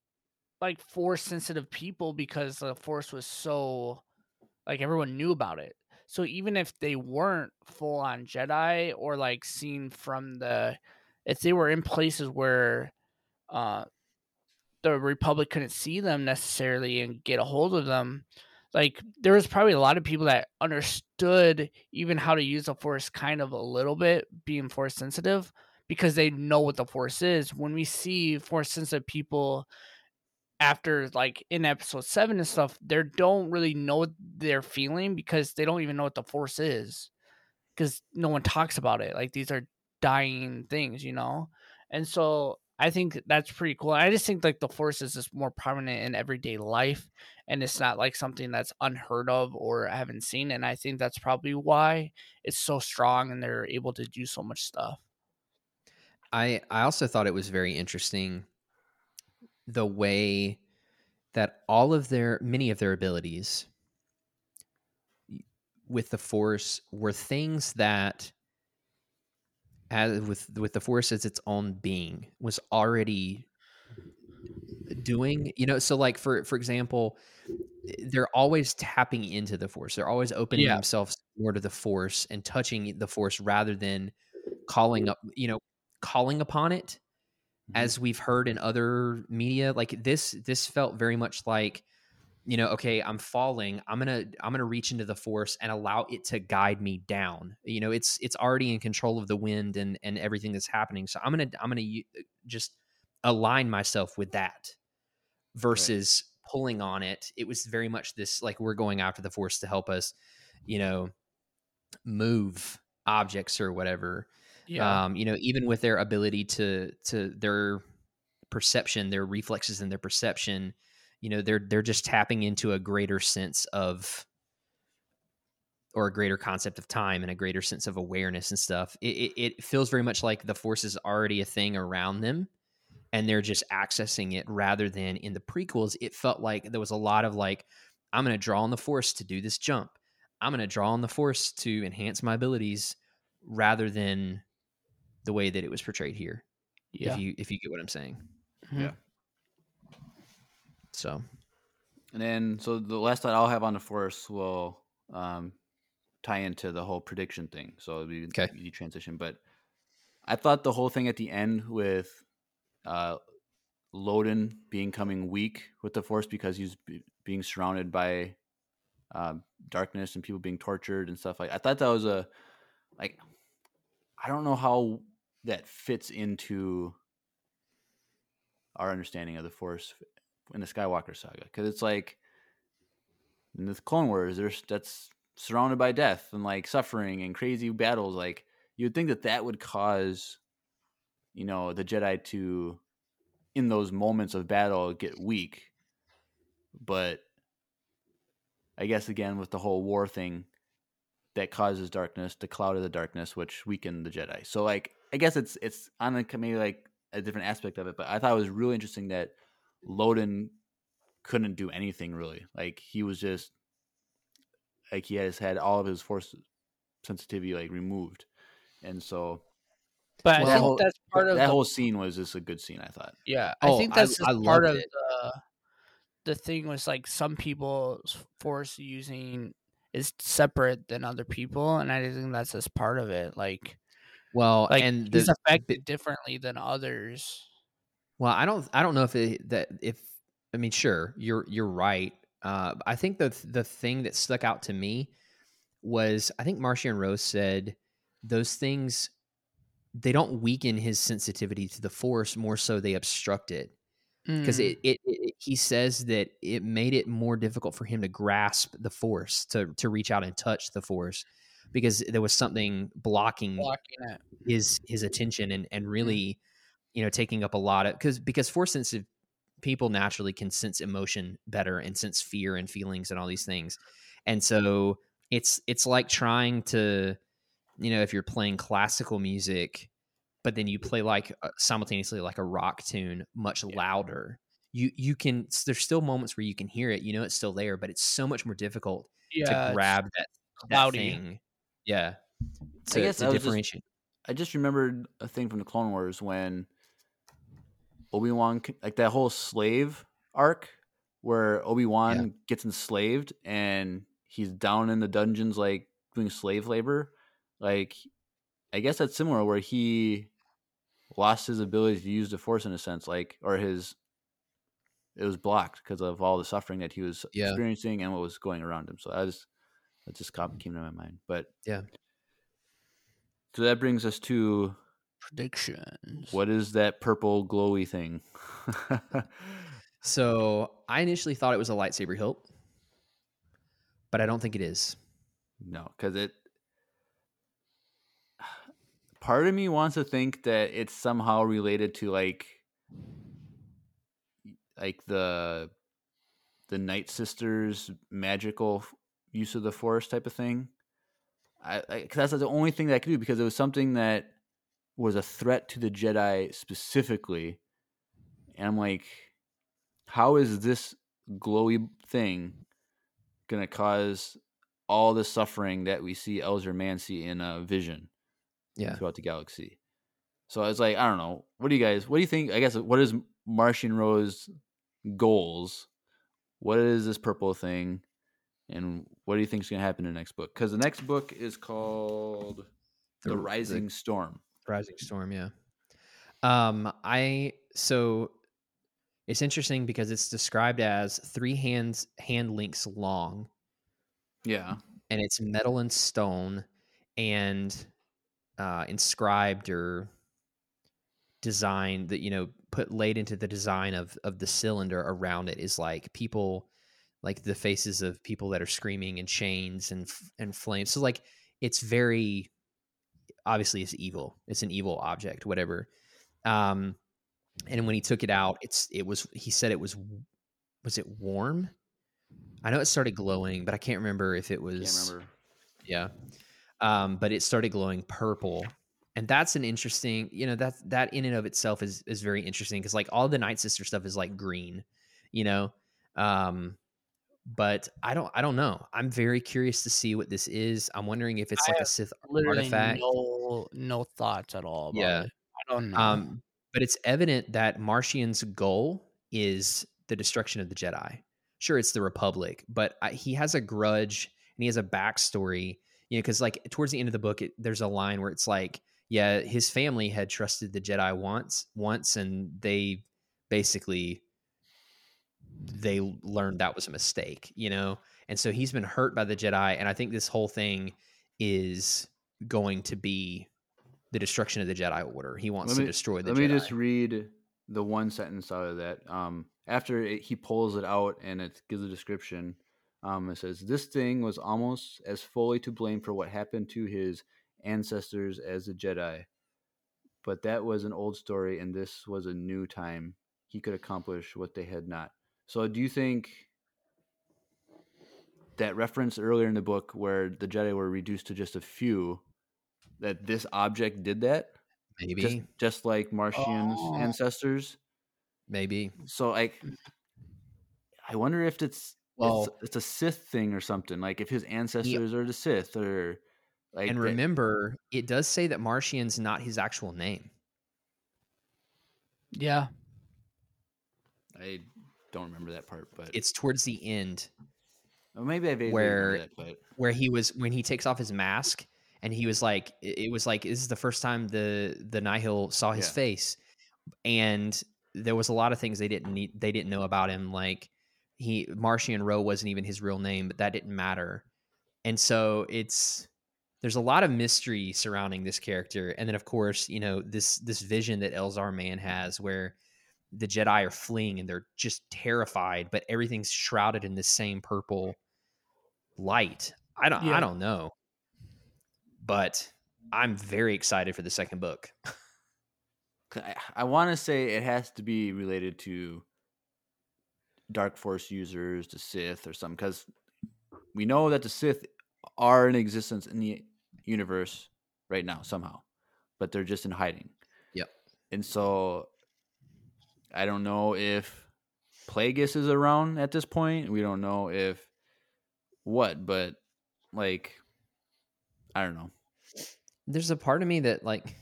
like Force sensitive people because the Force was so like everyone knew about it. So even if they weren't full on Jedi or like seen from the, if they were in places where uh the Republic couldn't see them necessarily and get a hold of them. Like, there was probably a lot of people that understood even how to use the Force kind of a little bit, being Force sensitive, because they know what the Force is. When we see Force sensitive people after, like, in episode seven and stuff, they don't really know what they're feeling because they don't even know what the Force is, because no one talks about it. Like, these are dying things, you know? And so I think that's pretty cool. I just think, like, the Force is just more prominent in everyday life, and it's not like something that's unheard of or I haven't seen. And I think that's probably why it's so strong and they're able to do so much stuff. I, I also thought it was very interesting the way that all of their, many of their abilities with the Force were things that, as with with the Force as its own being, was already doing, you know. So, like, for for example, they're always tapping into the Force. They're always opening yeah. themselves more to the Force and touching the Force rather than calling up, you know, calling upon it, mm-hmm. as we've heard in other media. Like, this, this felt very much like, you know, okay, I'm falling. I'm gonna, I'm gonna reach into the Force and allow it to guide me down. You know, it's, it's already in control of the wind and and everything that's happening. So I'm gonna, I'm gonna just align myself with that, versus right. pulling on it. It was very much this, like, we're going after the Force to help us, you know, move objects or whatever. Yeah. Um, you know, even with their ability to, to their perception, their reflexes and their perception. You know, they're they're just tapping into a greater sense of, or a greater concept of time and a greater sense of awareness and stuff. It, it, it feels very much like the Force is already a thing around them, and they're just accessing it rather than, in the prequels, it felt like there was a lot of, like, I'm going to draw on the Force to do this jump. I'm going to draw on the Force to enhance my abilities, rather than the way that it was portrayed here. Yeah. If you if you get what I'm saying. Mm-hmm. Yeah. So, and then, so the last thought I'll have on the Force will um, tie into the whole prediction thing. So it'll be okay. easy transition, but I thought the whole thing at the end with uh, Loden being coming weak with the Force because he's b- being surrounded by uh, darkness and people being tortured and stuff, like, I thought that was a, like, I don't know how that fits into our understanding of the Force in the Skywalker saga, because it's like in the Clone Wars, there's that's surrounded by death and, like, suffering and crazy battles. Like, you'd think that that would cause, you know, the Jedi to, in those moments of battle, get weak. But I guess, again, with the whole war thing, that causes darkness, the cloud of the darkness, which weakened the Jedi. So, like, I guess it's it's on a, maybe, like, a different aspect of it, but I thought it was really interesting that Loden couldn't do anything, really. Like, he was just, like, he has had all of his Force sensitivity, like, removed. And so, but well, I think whole, that's part of that the, whole scene was just a good scene, I thought. Yeah. I oh, think that's I, just I part of the, the thing was, like, some people's Force using is separate than other people. And I think that's just part of it. Like, well, like, and he's the, affected differently than others. Well, I don't. I don't know if it, that. If I mean, sure, you're you're right. Uh, I think the the thing that stuck out to me was, I think Marchion Ro said those things, they don't weaken his sensitivity to the Force, more so they obstruct it, because mm. it, it, it. He says that it made it more difficult for him to grasp the Force, to to reach out and touch the Force, because there was something blocking, blocking it. his his attention and and really. You know, taking up a lot of, because because Force sensitive people naturally can sense emotion better and sense fear and feelings and all these things, and so it's it's like trying to, you know, if you're playing classical music, but then you play, like, uh, simultaneously, like, a rock tune much yeah. louder. You you can there's still moments where you can hear it, you know, it's still there, but it's so much more difficult yeah, to grab that, that thing. Yeah, to, I guess to differentiate. Just, I just remembered a thing from the Clone Wars when Obi-Wan, like, that whole slave arc where Obi-Wan yeah. gets enslaved and he's down in the dungeons, like, doing slave labor. Like, I guess that's similar, where he lost his ability to use the Force in a sense, like, or his it was blocked because of all the suffering that he was yeah. experiencing and what was going around him. So I was, that just came to my mind. But yeah. So that brings us to predictions. What is that purple glowy thing? So I initially thought it was a lightsaber hilt, but I don't think it is. No, because it. Part of me wants to think that it's somehow related to like, like the, the Night Sisters magical use of the Force type of thing. I, I cause that's the only thing that I could do, because it was something that was a threat to the Jedi specifically, and I'm like, how is this glowy thing going to cause all the suffering that we see Elzar Mann see in a vision yeah. throughout the galaxy? So I was like, I don't know. What do you guys, what do you think? I guess, what is Marchion Ro's goals? What is this purple thing? And what do you think is going to happen in the next book? Because the next book is called The, the Rising the, Storm. Rising Storm, yeah. Um, I, so... It's interesting because it's described as three hands, hand links long. Yeah. And it's metal and stone and uh, inscribed or designed that, you know, put laid into the design of, of the cylinder around it is like people, like the faces of people that are screaming in chains and, and flames. So like, it's very, obviously it's evil. It's an evil object, whatever. Um, And when he took it out, it's it was he said it was was it warm? I know it started glowing, but I can't remember if it was. Can't remember. Yeah, um, but it started glowing purple, and that's an interesting. You know, that that in and of itself is is very interesting, because like all the Night Sister stuff is like green, you know. Um, but I don't I don't know. I'm very curious to see what this is. I'm wondering if it's I like a Sith artifact. No, no thoughts at all. About yeah, it. I don't know. Um, But it's evident that Marchion's goal is the destruction of the Jedi. Sure, it's the Republic, but I, he has a grudge and he has a backstory. You know, because like towards the end of the book, it, there's a line where it's like, yeah, his family had trusted the Jedi once, once, and they basically they learned that was a mistake. You know, and so he's been hurt by the Jedi, and I think this whole thing is going to be the destruction of the Jedi Order. He wants me, to destroy the let Jedi. Let me just read the one sentence out of that. Um, after it, he pulls it out and it gives a description. Um, it says, this thing was almost as fully to blame for what happened to his ancestors as the Jedi. But that was an old story, and this was a new time. He could accomplish what they had not. So do you think that reference earlier in the book where the Jedi were reduced to just a few, that this object did that? Maybe. Just, just like Marchion's oh. ancestors? Maybe. So, like, I wonder if it's, well, it's it's a Sith thing or something. Like, if his ancestors yeah. are the Sith or... like. And remember, that, it does say that Marchion's not his actual name. Yeah. I don't remember that part, but... It's towards the end. Well, maybe I vaguely remember that, but... Where he was... When he takes off his mask... And he was like, it was like, this is the first time the, the Nihil saw his yeah. face. And there was a lot of things they didn't need, they didn't know about him. Like he, Marchion Ro wasn't even his real name, but that didn't matter. And so it's, there's a lot of mystery surrounding this character. And then of course, you know, this, this vision that Elzar Mann has where the Jedi are fleeing and they're just terrified, but everything's shrouded in the same purple light. I don't, yeah. I don't know. But I'm very excited for the second book. I, I want to say it has to be related to Dark Force users, the Sith or something, because we know that the Sith are in existence in the universe right now somehow, but they're just in hiding. Yep. And so I don't know if Plagueis is around at this point. We don't know if what, but like... I don't know. There's a part of me that like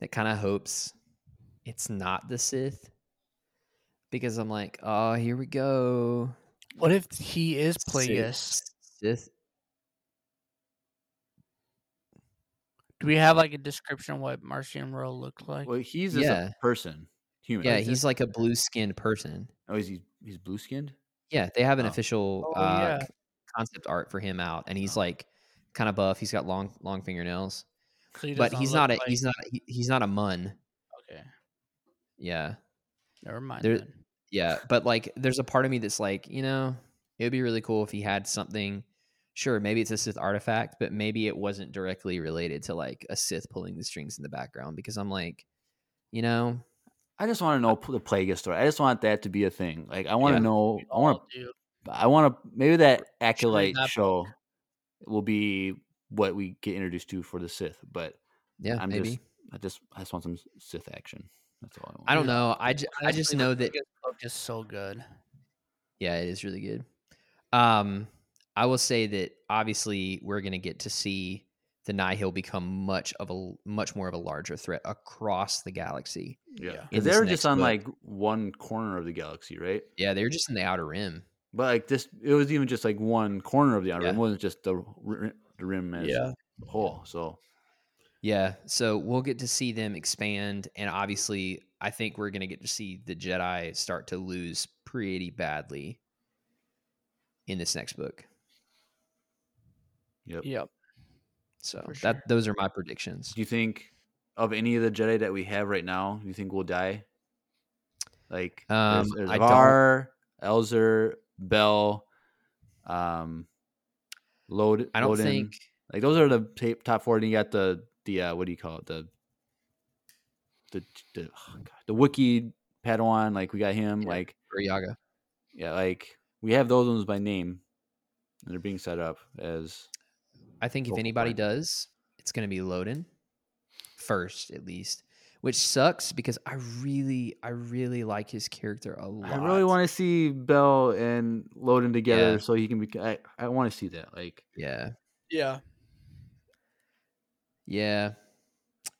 that kind of hopes it's not the Sith, because I'm like, oh, here we go. What if he is Plagueis? Sith. Do we have like a description of what Marchion Ro looked like? Well, he's just yeah. a person. human. Yeah, he's like a blue-skinned person. Oh, is he? He's blue-skinned. Yeah, they have an oh. official oh, uh, yeah. concept art for him out, and he's oh. like kind of buff. He's got long, long fingernails, so he but he's not, a, like... he's not a he's not he's not a mun. Okay. Yeah. Never mind. There, yeah, but like, there's a part of me that's like, you know, it would be really cool if he had something. Sure, maybe it's a Sith artifact, but maybe it wasn't directly related to like a Sith pulling the strings in the background. Because I'm like, you know, I just want to know the Plagueis story. I just want that to be a thing. Like, I want to yeah. know. I want to. I want to. Maybe that Acolyte show will be what we get introduced to for the Sith. But yeah, I'm maybe. Just, I just, I just want some Sith action. That's all I want. I don't know. I just, I just know that it's just so good. Yeah, it is really good. Um. I will say that obviously we're going to get to see the Nihil become much of a much more of a larger threat across the galaxy. Yeah, they're just on book. Like one corner of the galaxy, right? Yeah, they're just in the outer rim. But like this, it was even just like one corner of the outer yeah. rim. It wasn't just the the rim as yeah. a whole. So yeah, so we'll get to see them expand, and obviously, I think we're going to get to see the Jedi start to lose pretty badly in this next book. Yep. Yep. So for that sure. those are my predictions. Do you think of any of the Jedi that we have right now? Do you think will die? Like um, there's, there's Avar, Elzar, Bell, um, Loden. I don't Loden. think like those are the top four. And you got the the uh, what do you call it? The the the, oh God, the Wookiee Padawan. Like we got him. Yeah. Like Burryaga. Yeah. Like we have those ones by name. And they're being set up as. I think if anybody point. does, it's going to be Loden first, at least, which sucks because I really, I really like his character a lot. I really want to see Bell and Loden together yeah. so he can be. I, I want to see that. Like, yeah, yeah, yeah.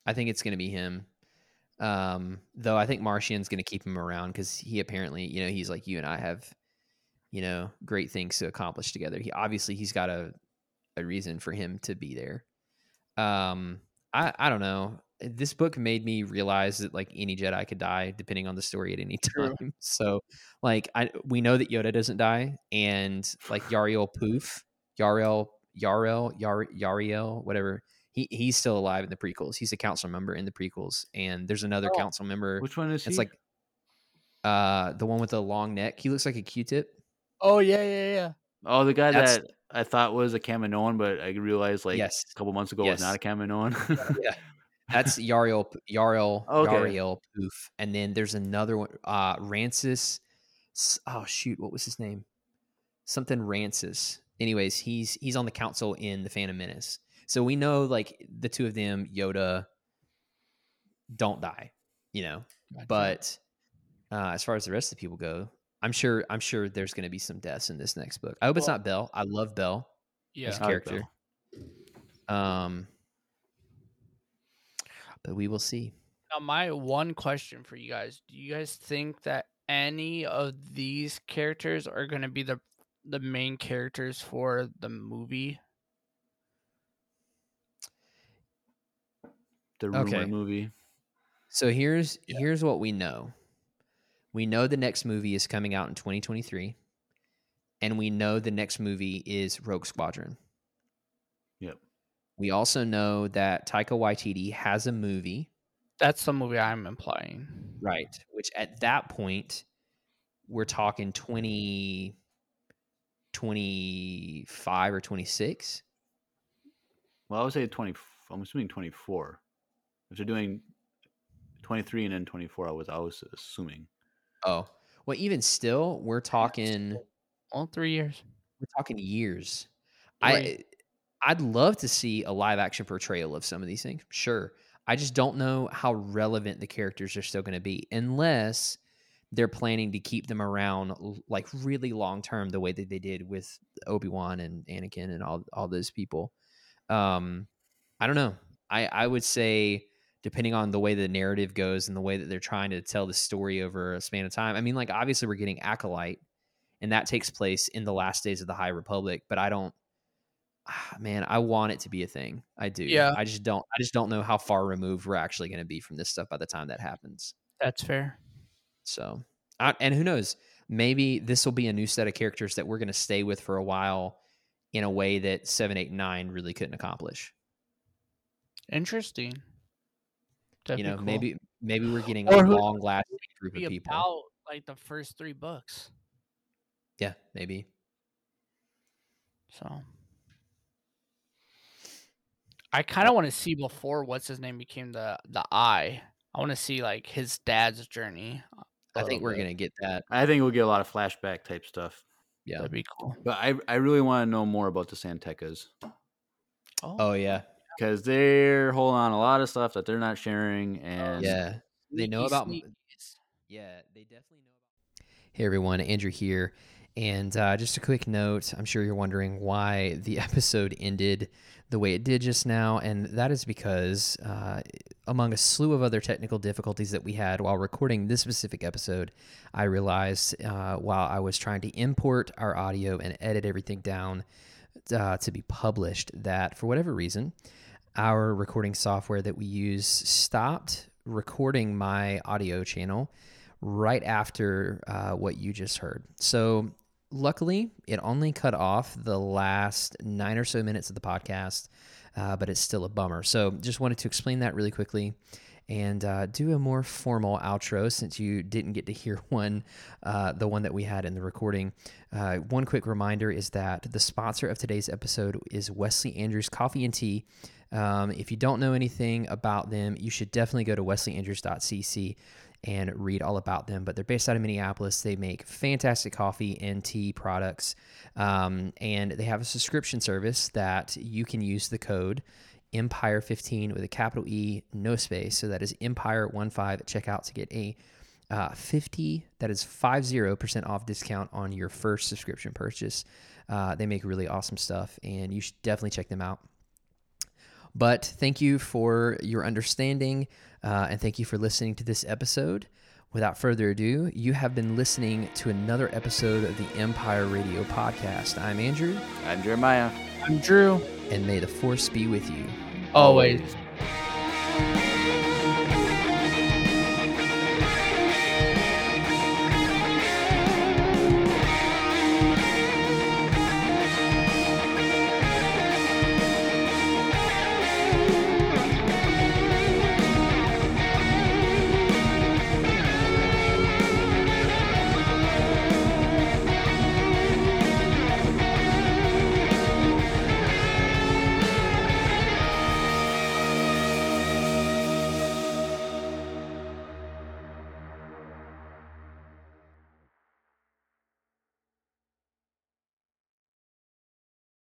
I think it's going to be him. Um, though I think Marchion's going to keep him around because he apparently, you know, he's like you and I have. You know, great things to accomplish together. He obviously he's got a, a reason for him to be there. Um, I, I don't know. This book made me realize that like any Jedi could die depending on the story at any time. True. So like I we know that Yoda doesn't die, and like Yarael Poof, Yarael, Yarael, Yar, Yarael, whatever. He he's still alive in the prequels. He's a council member in the prequels, and there's another oh, council member. Which one is he? It's like uh the one with the long neck. He looks like a Q-tip. Oh, yeah, yeah, yeah. Oh, the guy That's, that I thought was a Kaminoan, but I realized like yes. a couple months ago yes. was not a Kaminoan. yeah. That's Yarael, Yarael, okay. Yarael Poof. And then there's another one, uh, Rancis. Oh, shoot, what was his name? Something Rancis. Anyways, he's he's on the council in The Phantom Menace. So we know like the two of them, Yoda, don't die, you know. Gotcha. But uh, as far as the rest of the people go, I'm sure I'm sure there's going to be some deaths in this next book. I hope well, it's not Bell. I love Bell. Yeah, his character. Bell. Um, but we will see. Now, my one question for you guys. Do you guys think that any of these characters are going to be the the main characters for the movie? The rumor okay. movie. So here's yeah. here's what we know. We know the next movie is coming out in twenty twenty-three, and we know the next movie is Rogue Squadron. Yep. We also know that Taika Waititi has a movie. That's the movie I'm implying. Right, which at that point, we're talking twenty twenty-five or twenty-six. Well, I would say twenty. I'm assuming twenty-four. If they're doing twenty-three and then twenty-four, I was I was assuming. Oh, well, even still, we're talking all three years. We're talking years. Right. I, I'd love to see a live action portrayal of some of these things. Sure. I just don't know how relevant the characters are still going to be unless they're planning to keep them around like really long term, the way that they did with Obi-Wan and Anakin and all, all those people. Um, I don't know. I, I would say, depending on the way the narrative goes and the way that they're trying to tell the story over a span of time. I mean, like, obviously we're getting Acolyte, and that takes place in the last days of the High Republic, but I don't, ah, man, I want it to be a thing. I do. Yeah. I just don't, I just don't know how far removed we're actually going to be from this stuff by the time that happens. That's fair. So, I, and who knows? Maybe this will be a new set of characters that we're going to stay with for a while in a way that seven, eight, nine really couldn't accomplish. Interesting. That'd you know, cool. maybe maybe we're getting or a long-lasting group of people. About, like, the first three books. Yeah, maybe. So, I kind of want to see before what's his name became the the Eye. I want to see like his dad's journey. I think we're gonna get that. I think we'll get a lot of flashback type stuff. Yeah, that'd be cool. But I I really want to know more about the San Tekkas. Oh, oh yeah, because they're holding on a lot of stuff that they're not sharing, and yeah, they know about. Yeah, they definitely know about. Hey everyone, Andrew here. And uh, just a quick note, I'm sure you're wondering why the episode ended the way it did just now, and that is because, uh, among a slew of other technical difficulties that we had while recording this specific episode, I realized uh, while I was trying to import our audio and edit everything down uh, to be published that, for whatever reason, our recording software that we use stopped recording my audio channel right after uh, what you just heard. So luckily, it only cut off the last nine or so minutes of the podcast, uh, but it's still a bummer. So just wanted to explain that really quickly and uh, do a more formal outro since you didn't get to hear one, uh, the one that we had in the recording. Uh, one quick reminder is that the sponsor of today's episode is Wesley Andrews Coffee and Tea. Um, if you don't know anything about them, you should definitely go to wesley andrews dot c c and read all about them. But they're based out of Minneapolis. They make fantastic coffee and tea products. Um, and they have a subscription service that you can use the code Empire fifteen with a capital E, no space. So that is Empire fifteen at checkout to get a uh, fifty, that is fifty percent off discount on your first subscription purchase. Uh, they make really awesome stuff, and you should definitely check them out. But thank you for your understanding, uh, and thank you for listening to this episode. Without further ado, you have been listening to another episode of the Empire Radio Podcast. I'm Andrew. I'm Jeremiah. I'm Drew. And may the Force be with you. Always.